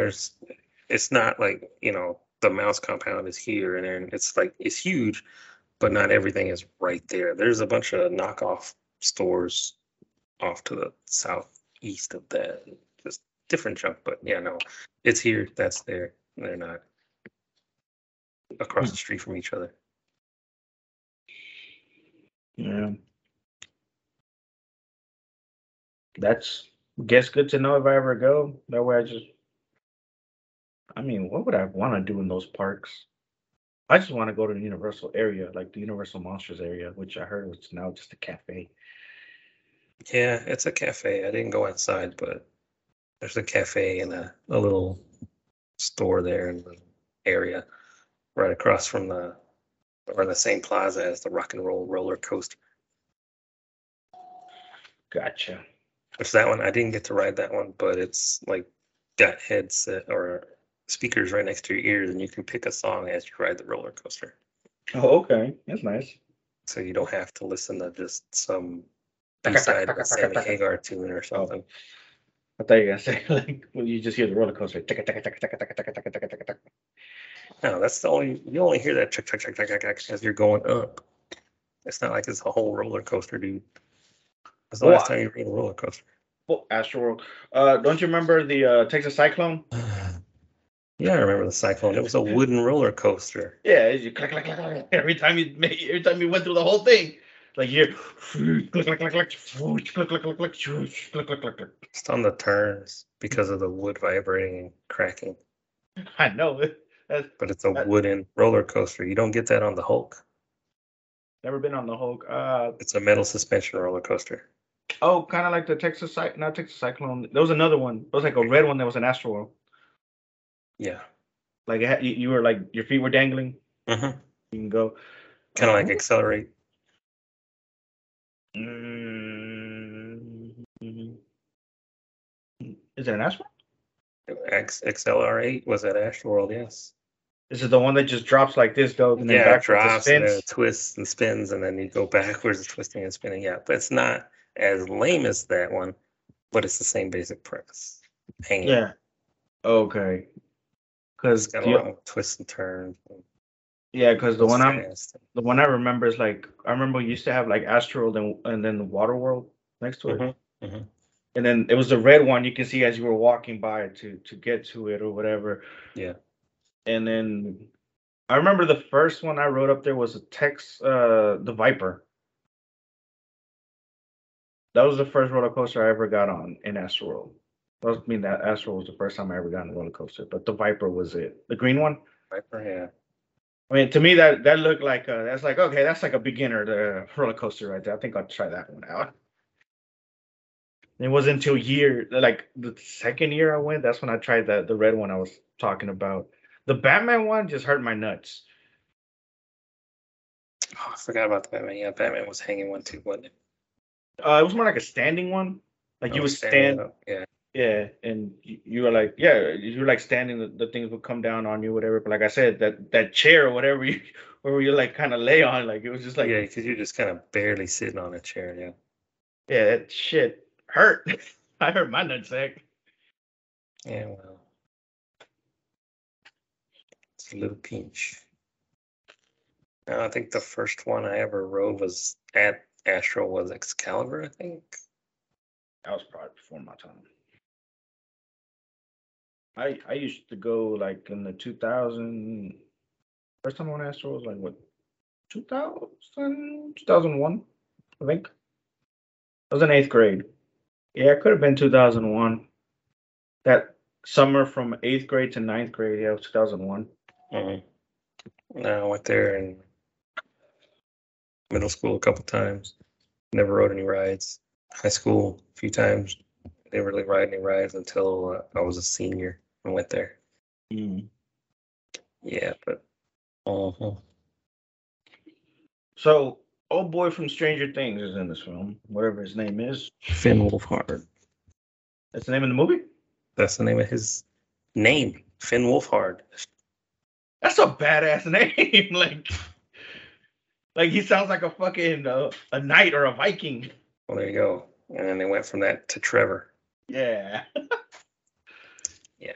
it's not like, you know, the mouse compound is here and then it's like it's huge, but not everything is right there. There's a bunch of knockoff stores off to the southeast of that, just different junk. But yeah, no, it's here, that's there, they're not across the street from each other. Yeah, that's good to know if I ever go. That way I just I mean, what would I want to do in those parks? I just want to go to the Universal area, like the Universal Monsters area, which I heard was now just a cafe. Yeah, it's a cafe. I didn't go inside, but there's a cafe and a little store there in the area right across from the same plaza as the Rock and Roll Roller Coaster. Gotcha. Which that one, I didn't get to ride that one, but it's like got headset or speakers right next to your ears, and you can pick a song as you ride the roller coaster. Oh, okay. That's nice. So you don't have to listen to just some B-side of a Sammy Hagar tune or something. I thought you were going to say, like, when you just hear the roller coaster. No, that's the only, you only hear that as you're going up. It's not like it's a whole roller coaster, dude. That's the last time you rode a roller coaster. Oh, Astroworld. Don't you remember the Texas Cyclone? Yeah, I remember the Cyclone. It was a wooden roller coaster. Yeah, you click, click, click, click. Every time you went through the whole thing, like you click, click, click, click, click, click, click, click, click, click, click, click. Just on the turns because of the wood vibrating and cracking. I know it. But it's a wooden roller coaster. You don't get that on the Hulk. Never been on the Hulk. It's a metal suspension roller coaster. Oh, kind of like the Texas Cyclone. There was another one. It was like a red one that was an Astroworld. Yeah. Like you were like, your feet were dangling. Mm-hmm. You can go. Kind of like Accelerate. Mm-hmm. Is it an Astroworld? Accelerate was at Astroworld, yes. This is the one that just drops like this, though. And then it drops and then it twists and spins, and then you go backwards, twisting and spinning. Yeah, but it's not as lame as that one, but it's the same basic premise. Hanging. Yeah. Okay. Because it's got a lot of twists and turns. Yeah, because the one I remember is like, I remember you used to have like Astroworld and then the Water World next to it. Mm-hmm, mm-hmm. And then it was the red one you can see as you were walking by to get to it or whatever. Yeah. And then I remember the first one I wrote up there was the Viper. That was the first roller coaster I ever got on in Astroworld. I mean, that Astroworld was the first time I ever got on a roller coaster, but the Viper was it. The green one? Viper, yeah. I mean, to me, that looked like, that's like, okay, that's like a beginner to roller coaster right there. I think I'll try that one out. It wasn't until the second year I went, that's when I tried the red one I was talking about. The Batman one just hurt my nuts. Oh, I forgot about the Batman. Yeah, Batman was hanging one too, wasn't it? It was more like a standing one. Like you would stand. Yeah. Yeah, and you were like, standing. The things would come down on you, whatever. But like I said, that chair or whatever, where you like kind of lay on, like it was just like yeah, because you're just kind of barely sitting on a chair. Yeah. Yeah, that shit hurt. I hurt my nutsack. Yeah, well. A little pinch. I think the first one I ever rode was at Astro was Excalibur, I think. That was probably before my time. I used to go like in the 2000. First time I went to Astro was like what, 2000, 2001, I think. I was in 8th grade. Yeah, it could have been 2001. That summer from 8th grade to 9th grade. Yeah, it was 2001. Mm-hmm. I went there in middle school a couple times. Never rode any rides. High school a few times. Didn't really ride any rides until I was a senior and went there. Mm. Yeah, but. Uh-huh. So, old boy from Stranger Things is in this film. Whatever his name is. Finn Wolfhard. That's the name of the movie? That's the name of his name. Finn Wolfhard. That's a badass name. like he sounds like a fucking a knight or a Viking. Well, there you go. And then they went from that to Trevor. Yeah. Yeah.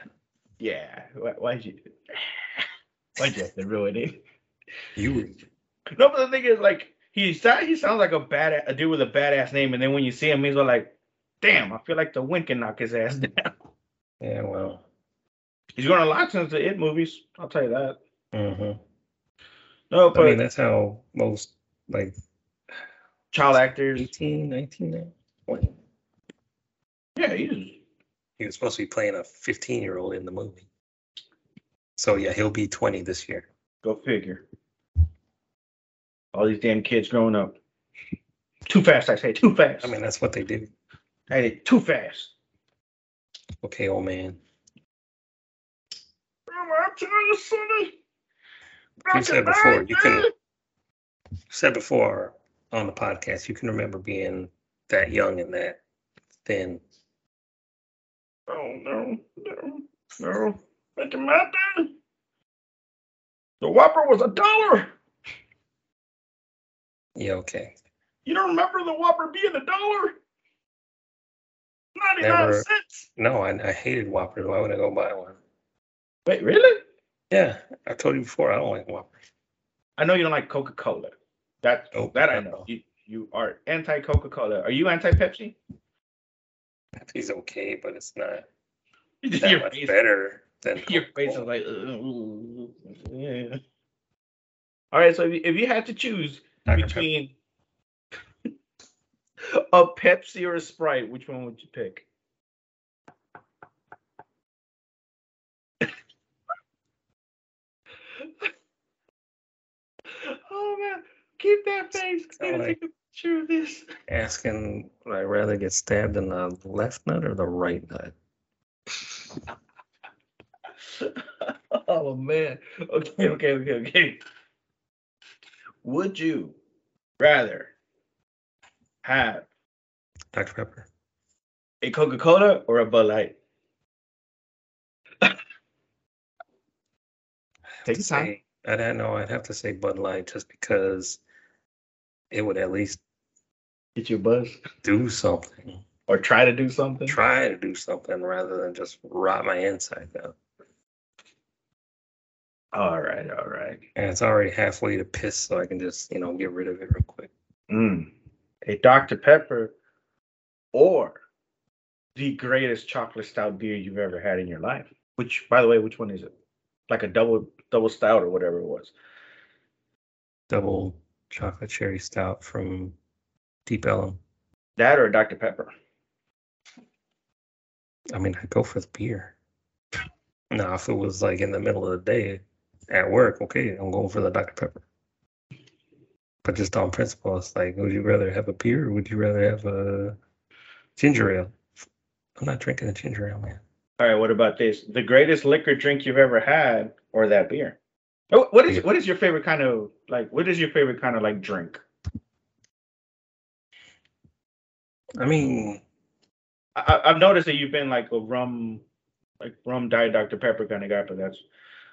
Yeah. Why'd you have to ruin it? You. No, but the thing is, like, he sounds like a dude with a badass name, and then when you see him, he's like, damn, I feel like the wind can knock his ass down. Yeah, well. He's going a lot since the It movies. I'll tell you that. Mm-hmm. No, but I mean, that's how most, like, child actors. 18, 19, 20. Yeah, he was supposed to be playing a 15-year-old in the movie. So yeah, he'll be 20 this year. Go figure. All these damn kids growing up. Too fast, I say. Too fast. I mean, that's what they do. Hey, too fast. Okay, old man. You said before on the podcast, you can remember being that young and that thin. Oh, no. Back in my day, the Whopper was $1. Yeah, okay. You don't remember the Whopper being $1? 99 cents. No, I hated Whopper. Why would I go buy one? Wait, really? Yeah, I told you before, I don't like Whoppers. I know you don't like Coca-Cola. I know. You are anti-Coca-Cola. Are you anti-Pepsi? Pepsi's okay, but it's not that much better than Coca-Cola. Your face is like, ooh, yeah. All right, so if you had to choose between a Pepsi or a Sprite, which one would you pick? Oh man, keep that face. I'm gonna take a picture of this. Asking, would I rather get stabbed in the left nut or the right nut? Oh man. Okay. Would you rather have Dr. Pepper, a Coca-Cola, or a Bud Light? Take your time. I don't know. I'd have to say Bud Light just because it would at least get your buzz. Do something. Or try to do something. Rather than just rot my inside out. All right. And it's already halfway to piss, so I can just, get rid of it real quick. A Dr. Pepper or the greatest chocolate stout beer you've ever had in your life. Which, by the way, which one is it? Like a double stout or whatever it was. Double chocolate cherry stout from Deep Ellum. That or Dr. Pepper? I mean, I'd go for the beer. Now, if it was like in the middle of the day at work, okay, I'm going for the Dr. Pepper. But just on principle, it's like, would you rather have a beer or would you rather have a ginger ale? I'm not drinking a ginger ale, man. All right, what about this? The greatest liquor drink you've ever had, or that beer? What is your favorite kind of drink? I mean, I've noticed that you've been like a rum diet Dr. Pepper kind of guy,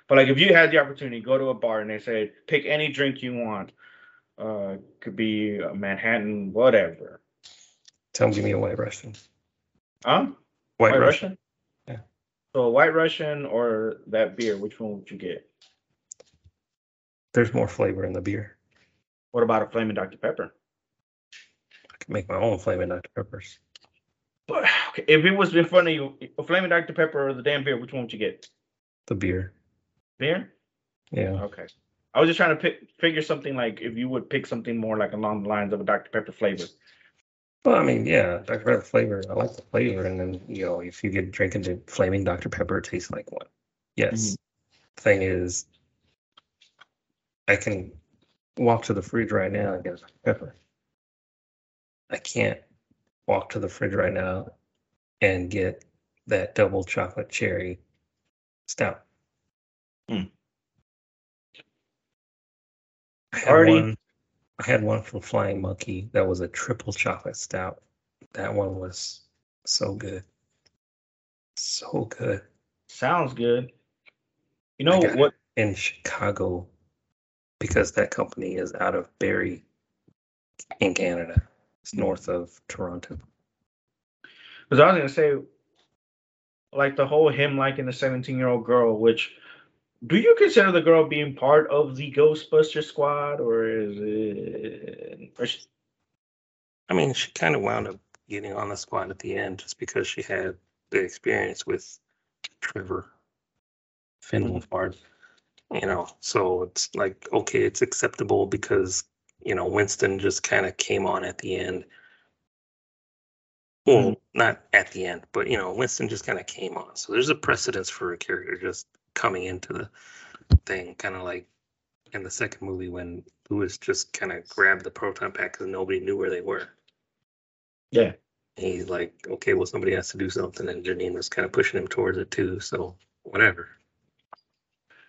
but like if you had the opportunity, go to a bar and they said pick any drink you want. Could be a Manhattan, whatever. Tell me a White Russian. Huh? White Russian? So a White Russian or that beer, which one would you get? There's more flavor in the beer. What about a Flamin' Dr. Pepper? I can make my own Flamin' Dr. Peppers. But okay, if it was in front of you, a Flamin' Dr. Pepper or the damn beer, which one would you get? The beer. Beer? Yeah. Okay. I was just trying to figure something like if you would pick something more like along the lines of a Dr. Pepper flavor. Well, I mean, yeah, Dr. Pepper flavor. I like the flavor. And then, if you get drinking the flaming Dr. Pepper, it tastes like one. Yes. Mm-hmm. The thing is, I can walk to the fridge right now and get a Dr. Pepper. I can't walk to the fridge right now and get that double chocolate cherry stout. Mm. I had one from Flying Monkey that was a triple chocolate stout. That one was so good. So good. Sounds good. You know what? In Chicago, because that company is out of Barrie in Canada. It's north of Toronto. Because I was going to say, like the whole him liking the 17-year-old girl, which... Do you consider the girl being part of the Ghostbuster squad, or is it? I mean, she kind of wound up getting on the squad at the end just because she had the experience with Trevor, Finn Wolfhard. So it's like, okay, it's acceptable because, Winston just kind of came on at the end. Well, not at the end, but, Winston just kind of came on. So there's a precedence for a character just coming into the thing, kind of like in the second movie when Lewis just kind of grabbed the proton pack because nobody knew where they were. Yeah. And he's like, okay, well, somebody has to do something, and Janine was kind of pushing him towards it too, so whatever.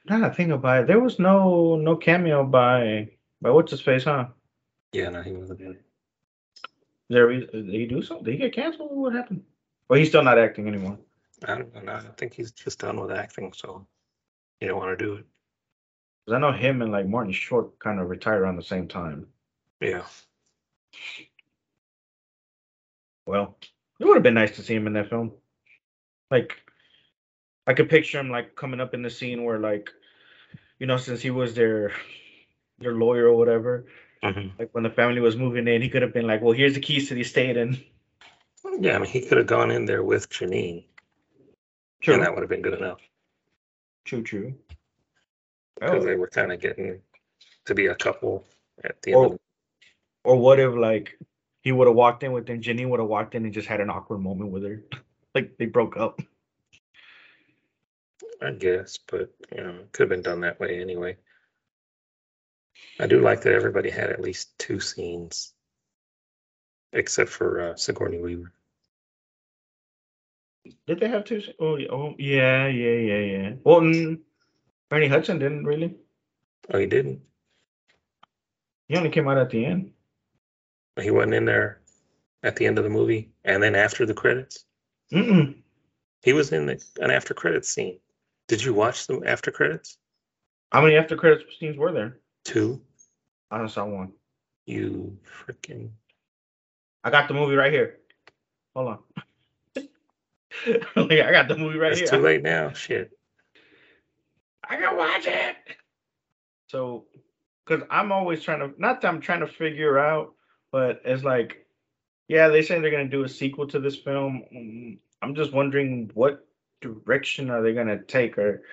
Now that I think about it, there was no cameo by what's-his-face, huh? Yeah, no, he wasn't in it. Did he do something? Did he get canceled? What happened? Well, he's still not acting anymore. I don't know. I think he's just done with acting, so he don't want to do it. Because I know him and, like, Martin Short kind of retired around the same time. Yeah. Well, it would have been nice to see him in that film. Like, I could picture him, like, coming up in the scene where, like, you know, since he was their lawyer or whatever, mm-hmm. like, when the family was moving in, he could have been like, well, here's the keys to the estate, and... Yeah, I mean, he could have gone in there with Janine. True. And that would have been good enough. True. Because they were kind of getting to be a couple at the end. Or what if, like, he would have walked in with them, Janine would have walked in and just had an awkward moment with her. Like, they broke up. I guess, but, you know, it could have been done that way anyway. I do like that everybody had at least two scenes. Except for Sigourney Weaver. Did they have two? Oh yeah. Well, Ernie Hudson didn't really. Oh, he didn't. He only came out at the end. He wasn't in there at the end of the movie, and then after the credits. Mm-mm. He was in an after credits scene. Did you watch the after credits? How many after credits scenes were there? Two. I only saw one. You freaking. I got the movie right here. Hold on. I got the movie right here. It's too late now. Shit. I can watch it. So, because I'm always trying to, not that I'm trying to figure out, but it's like, yeah, they say they're going to do a sequel to this film. I'm just wondering what direction are they going to take? Or,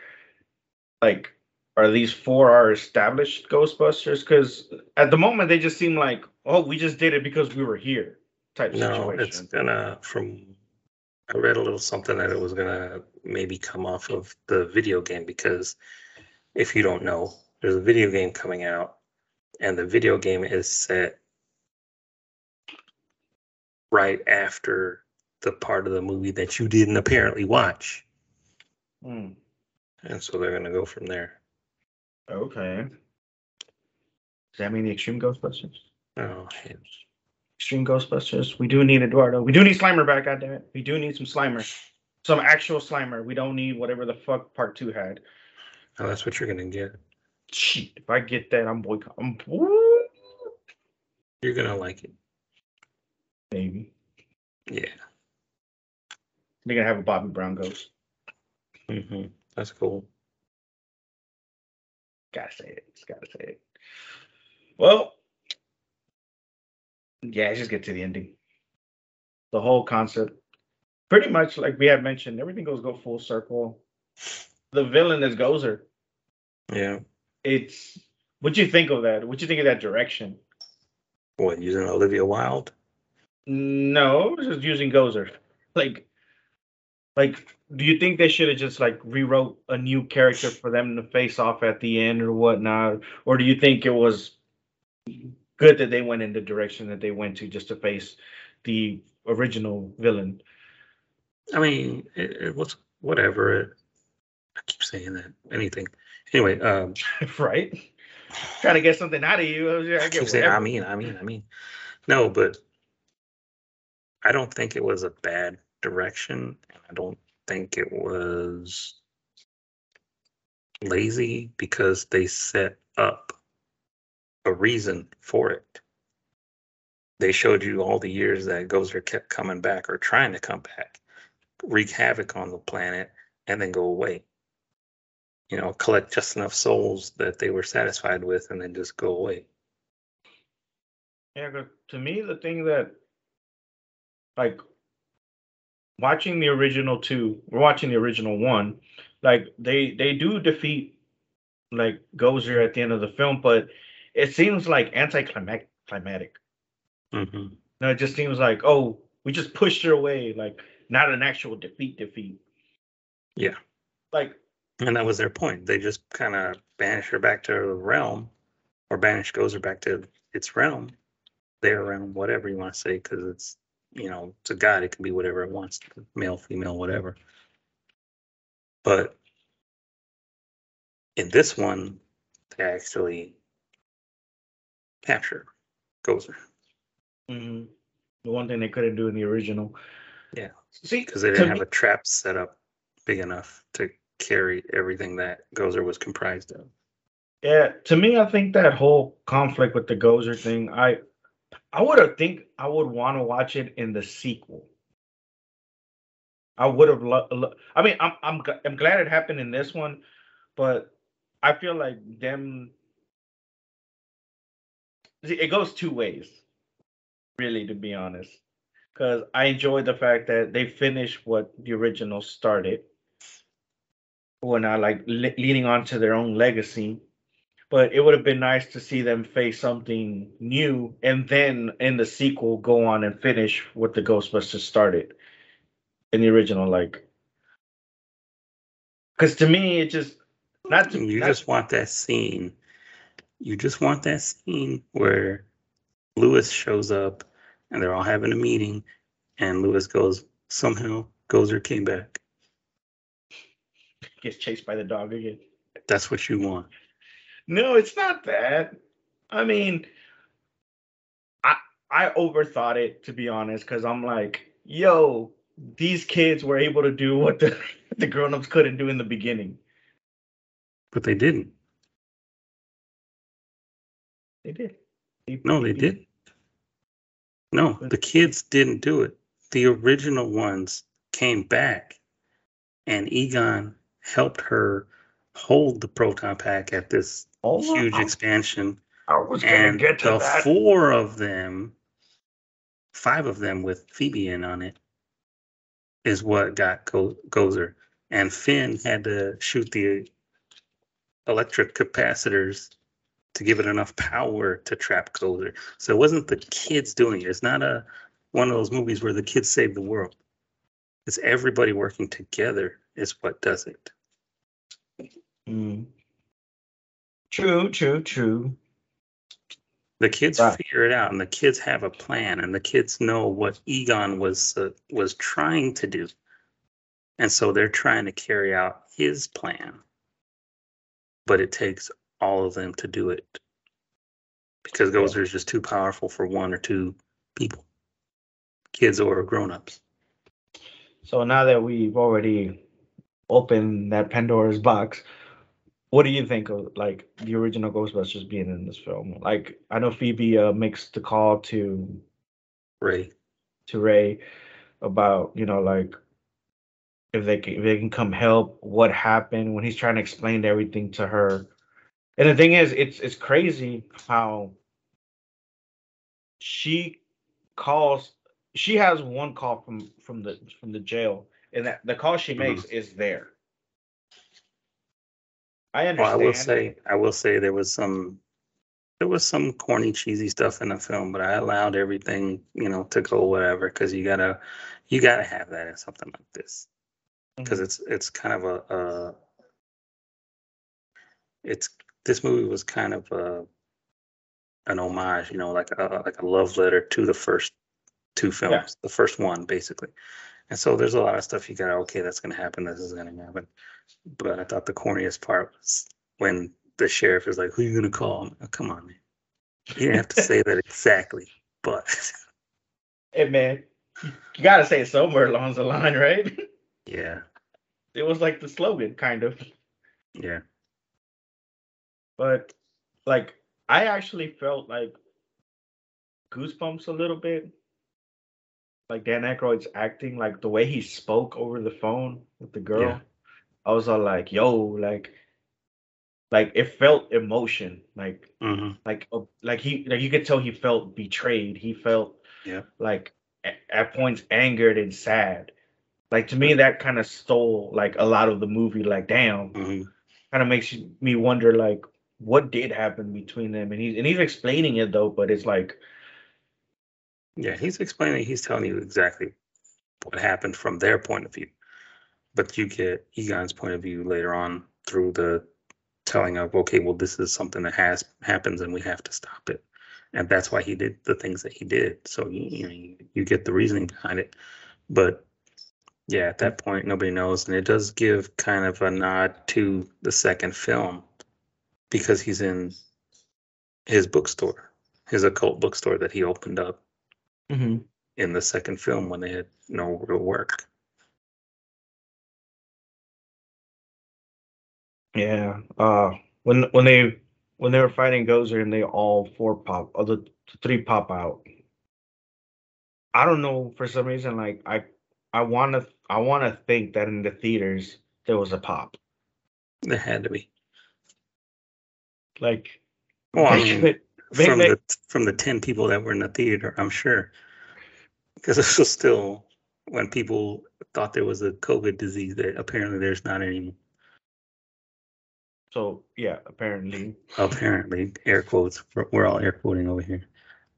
like, are these four our established Ghostbusters? Because at the moment, they just seem like, oh, we just did it because we were here. Type situation. No, it's gonna I read a little something that it was gonna maybe come off of the video game, because if you don't know, there's a video game coming out, and the video game is set right after the part of the movie that you didn't apparently watch. Mm. And so they're gonna go from there. Okay. Does that mean the Extreme Ghostbusters? Oh, shit. Extreme Ghostbusters. We do need Eduardo. We do need Slimer back, goddammit. We do need some Slimer. Some actual Slimer. We don't need whatever the fuck part 2 had. Oh, that's what you're going to get. Shit, if I get that, I'm boycotting. You're going to like it. Maybe. Yeah. They're going to have a Bobby Brown ghost. Mm-hmm. That's cool. Gotta say it. Just gotta say it. Well... yeah, I just get to the ending. The whole concept. Pretty much like we had mentioned, everything goes full circle. The villain is Gozer. Yeah. It's what you think of that? What you think of that direction? What, using Olivia Wilde? No, just using Gozer. Like do you think they should have just like rewrote a new character for them to face off at the end or whatnot? Or do you think it was good that they went in the direction that they went to just to face the original villain? I mean, it was whatever. I keep saying that. Anything. Anyway. Right? Trying to get something out of you. I keep saying, I mean. No, but I don't think it was a bad direction. I don't think it was lazy because they set up a reason for it. They showed you all the years that Gozer kept coming back or trying to come back, wreak havoc on the planet, and then go away. You know, collect just enough souls that they were satisfied with and then just go away. Yeah, but to me, the thing that, like, watching the original two, we're watching the original one, like, they do defeat, like, Gozer at the end of the film, but it seems like anticlimactic. Mm-hmm. No, it just seems like, oh, we just pushed her away, like not an actual defeat. Yeah. Like And that was their point. They just kind of banished her back to her realm, or banished Gozer back to its realm, their realm, whatever you want to say, because it's, you know, it's a god. It can be whatever it wants, male, female, whatever. But in this one, they actually captured Gozer. Mm-hmm. The one thing they couldn't do in the original. Yeah, because they didn't have a trap set up big enough to carry everything that Gozer was comprised of. Yeah, to me, I think that whole conflict with the Gozer thing, I would have think I would want to watch it in the sequel. I would have I mean, I'm glad it happened in this one, but I feel like them. See, it goes two ways, really, to be honest, because I enjoy the fact that they finished what the original started. Who are not like leaning on to their own legacy, but it would have been nice to see them face something new and then in the sequel go on and finish what the Ghostbusters started in the original. Like, because to me, it just not to, you not, just want that scene. You just want that scene where Lewis shows up and they're all having a meeting, and Lewis goes, somehow Gozer came back. Gets chased by the dog again. That's what you want. No, it's not that. I mean, I overthought it, to be honest, because I'm like, yo, these kids were able to do what the grown-ups couldn't do in the beginning. But they didn't. They did. They did. No, the kids didn't do it. The original ones came back, and Egon helped her hold the proton pack at this huge expansion. I was going to get to that. And the five of them with Phoebe in on it, is what got Gozer. And Finn had to shoot the electric capacitors to give it enough power to trap Gozer. So it wasn't the kids doing it. It's not one of those movies where the kids save the world. It's everybody working together is what does it. Mm. True. The kids figure it out, and the kids have a plan, and the kids know what Egon was trying to do, and so they're trying to carry out his plan. But it takes all of them to do it, because Gozer is just too powerful for one or two people, kids or grown-ups. So now that we've already open that Pandora's box, what do you think of like the original Ghostbusters being in this film? Like, I know Phoebe makes the call to Ray about, you know, like if they can come help, what happened, when he's trying to explain everything to her. And the thing is, it's crazy how she has one call from the jail. And that the call she makes is there. I understand. Well, I will say there was some corny, cheesy stuff in the film, but I allowed everything, you know, to go whatever, because you gotta have that in something like this, because it's kind of this movie was kind of an homage, you know, like a love letter to the first two films, the first one basically. And so there's a lot of stuff you got, okay, that's going to happen, this is going to happen. But I thought the corniest part was when the sheriff is like, who are you going to call? Like, oh, come on, man. You didn't have to say that exactly, but. Hey, man, you got to say it somewhere along the line, right? Yeah. It was like the slogan, kind of. Yeah. But, like, I actually felt like goosebumps a little bit. Like Dan Aykroyd's acting, like the way he spoke over the phone with the girl, I was all like, "Yo, like it felt emotion, like you could tell he felt betrayed, he felt like at points angered and sad. Like to me, that kind of stole like a lot of the movie. Like, damn, kind of makes me wonder like what did happen between them, and he's explaining it though, but it's like." Yeah, he's explaining, he's telling you exactly what happened from their point of view. But you get Egon's point of view later on through the telling of, okay, well, this is something that has happens and we have to stop it. And that's why he did the things that he did. So, you get the reasoning behind it. But yeah, at that point, nobody knows. And it does give kind of a nod to the second film because he's in his bookstore, his occult bookstore that he opened up in the second film when they had no real work. Yeah, when they were fighting Gozer and they all four pop, or the three pop out. I don't know, for some reason, like I wanna think that in the theaters there was a pop. There had to be. Like, well, I mean, from the 10 people that were in the theater, I'm sure, because this was still when people thought there was a COVID disease that apparently there's not anymore. So, yeah, apparently, air quotes. We're all air quoting over here.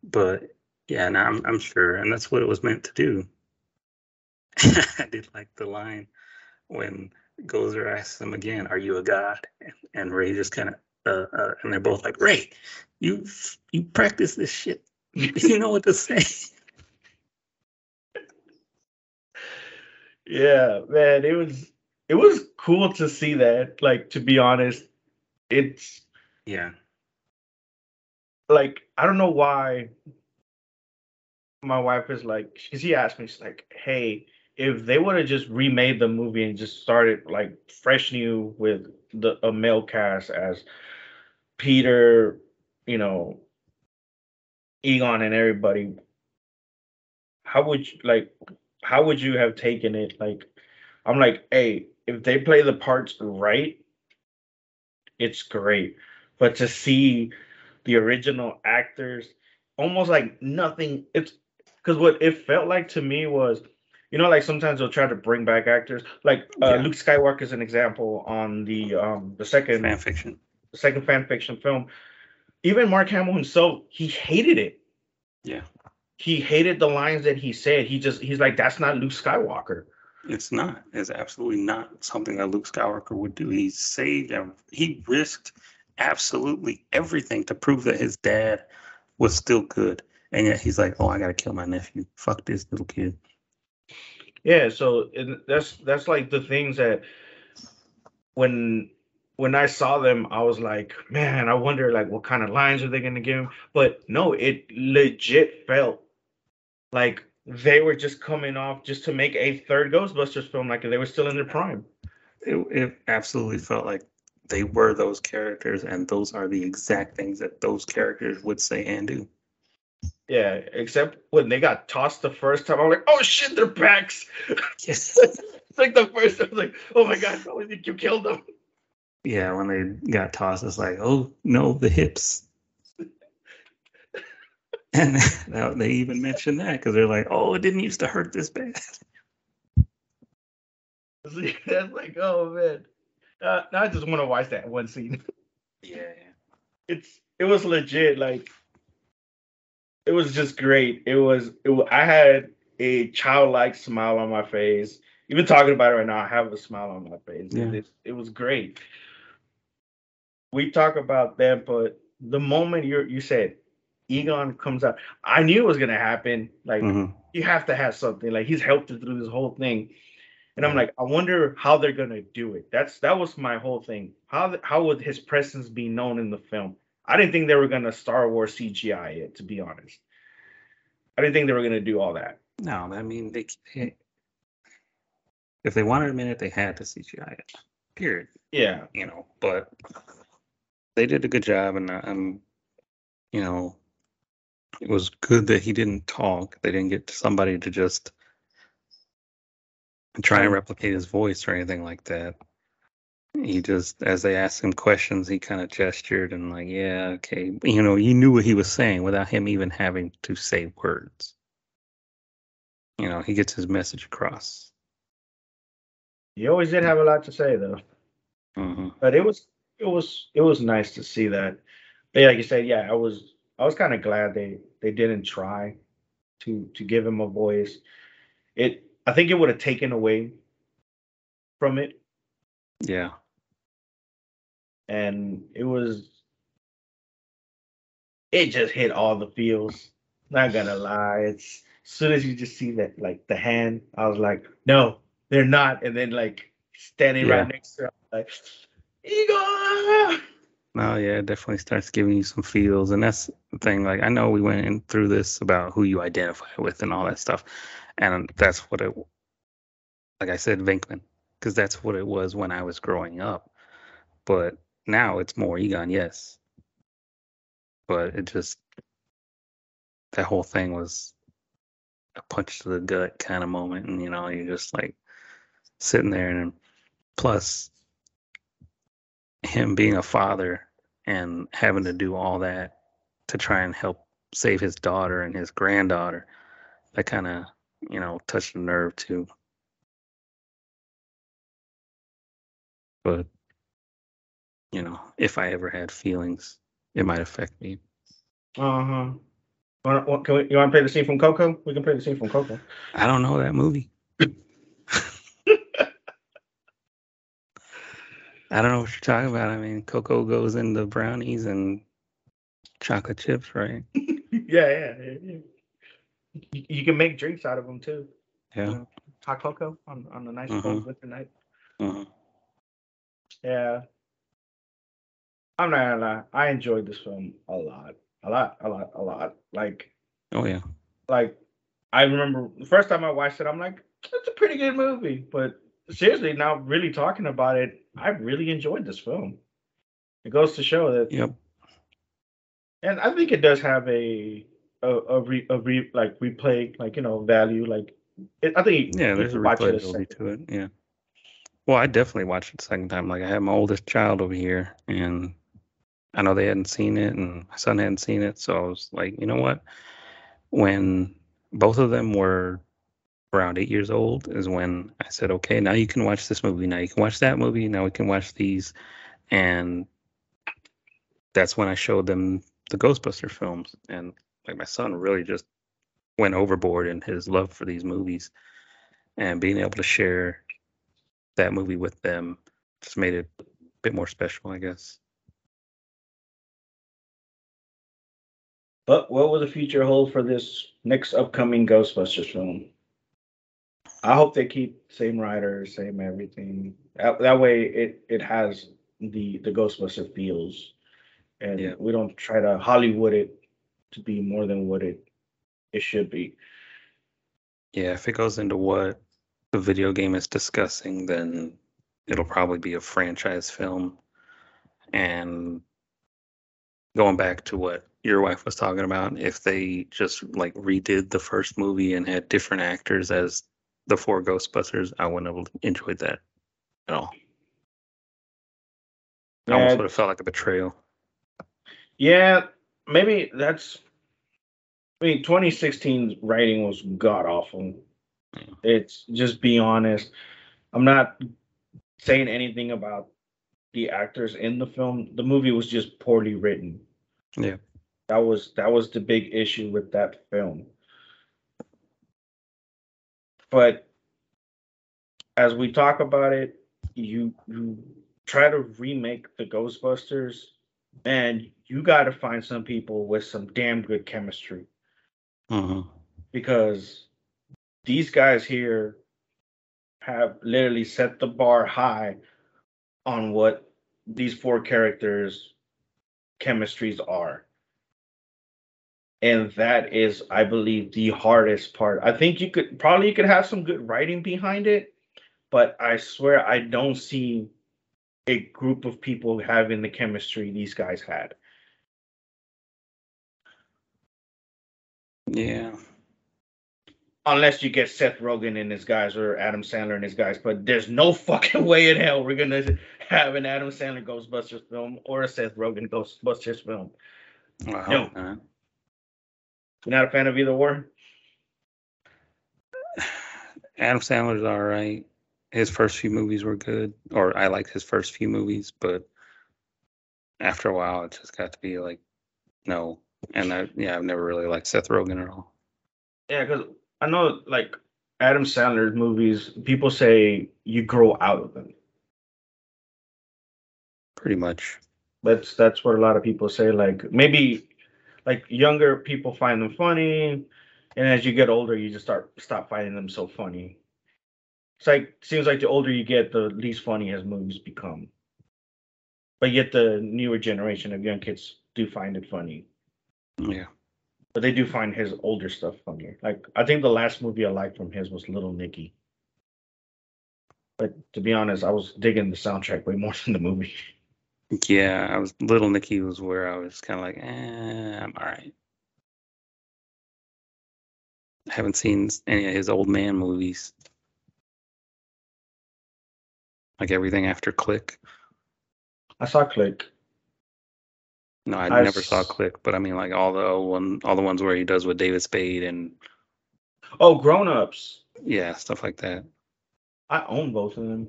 But, yeah, no, I'm sure. And that's what it was meant to do. I did like the line when Gozer asks him again, are you a god? And Ray just kind of, and they're both like, Ray, you practice this shit. You know what to say. Yeah, man, it was cool to see that, like, to be honest. It's, yeah, like, I don't know why my wife is like, because she asked me, she's like, hey, if they would have just remade the movie and just started, like, fresh new with a male cast as Peter, Egon and everybody, how would you have taken it? Like, I'm like, hey, if they play the parts right, it's great. But to see the original actors, almost like nothing, it's because what it felt like to me was, like sometimes they'll try to bring back actors. Like Luke Skywalker is an example on the second fan fiction, film. Even Mark Hamill himself, he hated it. Yeah, he hated the lines that he said. He's like, that's not Luke Skywalker. It's not. It's absolutely not something that Luke Skywalker would do. He saved and he risked absolutely everything to prove that his dad was still good. And yet he's like, oh, I got to kill my nephew. Fuck this little kid. Yeah, so that's like the things that when I saw them, I was like, man, I wonder, like, what kind of lines are they going to give him? But no, it legit felt like they were just coming off just to make a third Ghostbusters film, like they were still in their prime. It absolutely felt like they were those characters, and those are the exact things that those characters would say and do. Yeah, except when they got tossed the first time, I'm like, oh shit, they're backs. Yes. It's like the first time, I was like, oh my god, no, you killed them. Yeah, when they got tossed, it's like, oh no, the hips. And they even mentioned that because they're like, oh, it didn't used to hurt this bad. See, that's like, oh, man. Now I just want to watch that one scene. Yeah. It was legit. Like, it was just great. I had a childlike smile on my face. Even talking about it right now, I have a smile on my face. Yeah. It was great. We talk about that, but the moment you said, Egon comes out, I knew it was gonna happen. Like, you have to have something. Like, he's helped him through this whole thing, and I'm like, I wonder how they're gonna do it. That was my whole thing. How would his presence be known in the film? I didn't think they were gonna Star Wars CGI it. To be honest, I didn't think they were gonna do all that. No, I mean, they if they wanted him in it, they had to CGI it. Period. Yeah, but they did a good job, and . It was good that he didn't talk. They didn't get somebody to just try and replicate his voice or anything like that. He just, as they asked him questions, he kind of gestured and like, yeah, okay. You knew what he was saying without him even having to say words. He gets his message across. He always did have a lot to say, though. But it was nice to see that. But like you said, yeah, I was kind of glad they didn't try to give him a voice. I think it would have taken away from it. Yeah. And it just hit all the feels. Not gonna lie. It's as soon as you just see that, like the hand, I was like, no, they're not. And then like standing right next to her, I'm like, Egon. No, yeah, it definitely starts giving you some feels. And that's the thing. Like, I know we went in through this about who you identify with and all that stuff. And that's what it, like I said, Venkman, because that's what it was when I was growing up. But now it's more Egon, yes. But it just, that whole thing was a punch to the gut kind of moment. And, you know, you're just like sitting there. And plus, him being a father and having to do all that to try and help save his daughter and his granddaughter, that kind of, you know, touched the nerve too. But, you know, if I ever had feelings, it might affect me. Uh-huh. You want to play the scene from Coco? We can play the scene from Coco. I don't know that movie. I don't know what you're talking about. I mean, Coco goes into brownies and chocolate chips, right? Yeah. You can make drinks out of them, too. Yeah. Hot cocoa on a nice cold winter night. Uh-huh. Yeah. I'm not gonna lie. I enjoyed this film a lot. Like, oh, yeah. Like, I remember the first time I watched it, I'm like, it's a pretty good movie. But seriously, now really talking about it, I really enjoyed this film. It goes to show that. Yep. And I think it does have a replay, like, you know, value. Like, I think there's a replayability to it. Yeah. Well, I definitely watched it the second time. Like, I had my oldest child over here, and I know they hadn't seen it, and my son hadn't seen it. So I was like, you know what? When both of them were around 8 years old is when I said, okay, now you can watch this movie. Now you can watch that movie. Now we can watch these. And that's when I showed them the Ghostbuster films. And, like, my son really just went overboard in his love for these movies. And being able to share that movie with them just made it a bit more special, I guess. But what will the future hold for this next upcoming Ghostbusters film? I hope they keep same writer, same everything. That way it has the Ghostbuster feels. And we don't try to Hollywood it to be more than what it should be. Yeah, if it goes into what the video game is discussing, then it'll probably be a franchise film. And going back to what your wife was talking about, if they just like redid the first movie and had different actors as the four Ghostbusters, I wouldn't have enjoyed that at all. It almost would have felt like a betrayal. Yeah, maybe that's. I mean, 2016's writing was god awful. It's just be honest. I'm not saying anything about the actors in the film. The movie was just poorly written. Yeah. That was the big issue with that film. But as we talk about it, you try to remake the Ghostbusters, and you got to find some people with some damn good chemistry. Mm-hmm. Because these guys here have literally set the bar high on what these four characters' chemistries are. And that is, I believe, the hardest part. I think you could have some good writing behind it, but I swear I don't see a group of people having the chemistry these guys had. Yeah. Unless you get Seth Rogen and his guys or Adam Sandler and his guys, but there's no fucking way in hell we're gonna have an Adam Sandler Ghostbusters film or a Seth Rogen Ghostbusters film. Well, no. You're not a fan of either one? Adam Sandler's all right. His first few movies were good, or I liked his first few movies, but after a while, it just got to be like, no. And I've never really liked Seth Rogen at all. Yeah, because I know, like, Adam Sandler's movies, people say you grow out of them. Pretty much. That's what a lot of people say. Like maybe like younger people find them funny, and as you get older, you just stop finding them so funny. It's like seems like the older you get, the least funny his movies become. But yet the newer generation of young kids do find it funny. Yeah. But they do find his older stuff funnier. Like I think the last movie I liked from his was Little Nicky. But to be honest, I was digging the soundtrack way more than the movie. Yeah, I was Little Nicky was where I was kind of like, I'm all right. I haven't seen any of his old man movies. Like everything after Click. I saw Click. No, I never saw Click, but I mean, like all the ones where he does with David Spade and. Oh, Grown Ups. Yeah, stuff like that. I own both of them.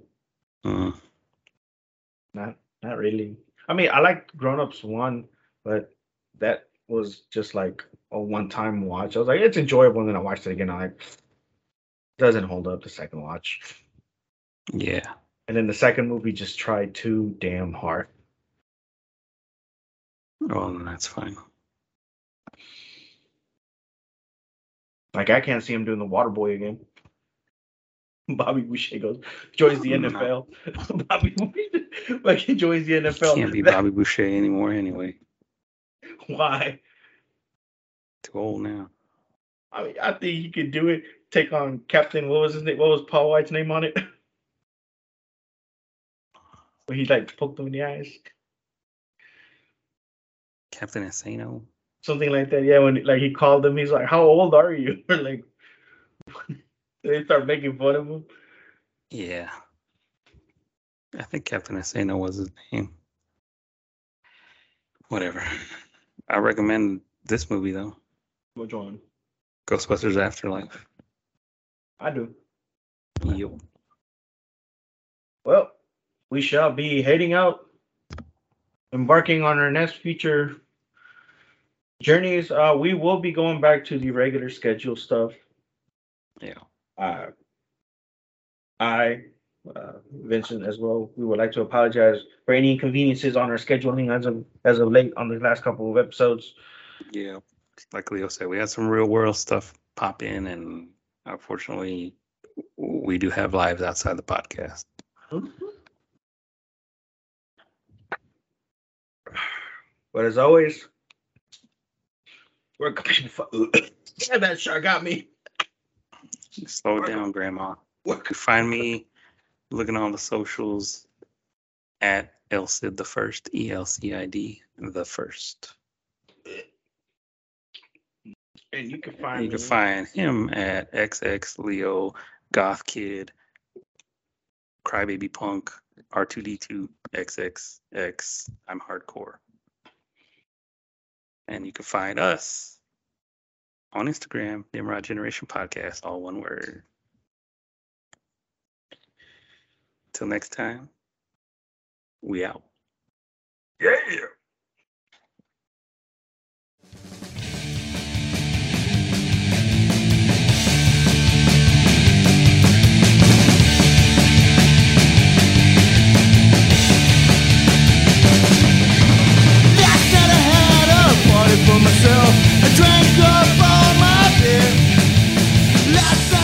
Not really. I mean, I liked Grown Ups 1, but that was just like a one-time watch. I was like, it's enjoyable, and then I watched it again. I'm like, doesn't hold up the second watch. Yeah. And then the second movie just tried too damn hard. Oh, well, that's fine. Like, I can't see him doing the Waterboy again. Bobby Boucher joins the NFL. Bobby Boucher, like, he joins the NFL. Can't be Bobby Boucher anymore anyway. Why? Too old now. I mean, I think he could do it. Take on Captain, what was his name? What was Paul White's name on it? Where he, like, poked him in the eyes. Captain Asano. Something like that, yeah. When like he called him, he's like, "How old are you?" Or like they start making fun of him. Yeah, I think Captain Asano was his name. Whatever. I recommend this movie though. Which one? Ghostbusters Afterlife. I do. Yo. Well, we shall be heading out, embarking on our next future journeys. We will be going back to the regular schedule stuff. Yeah. Vincent as well, we would like to apologize for any inconveniences on our scheduling as of late on the last couple of episodes. Yeah, like Leo said, we had some real world stuff pop in, and unfortunately we do have lives outside the podcast. Mm-hmm. But as always, we're coming for. Yeah, that sure got me. Slow it down, Grandma. You can find me looking on the socials at El Cid the First, ELCID the First. And you can find him at XXLeo Goth Kid Crybaby Punk R2D2 XXX. I'm hardcore. And you can find us on Instagram, Nimrod Generation Podcast, all one word. Till next time, we out. Yeah. For myself, I drank up all my beer.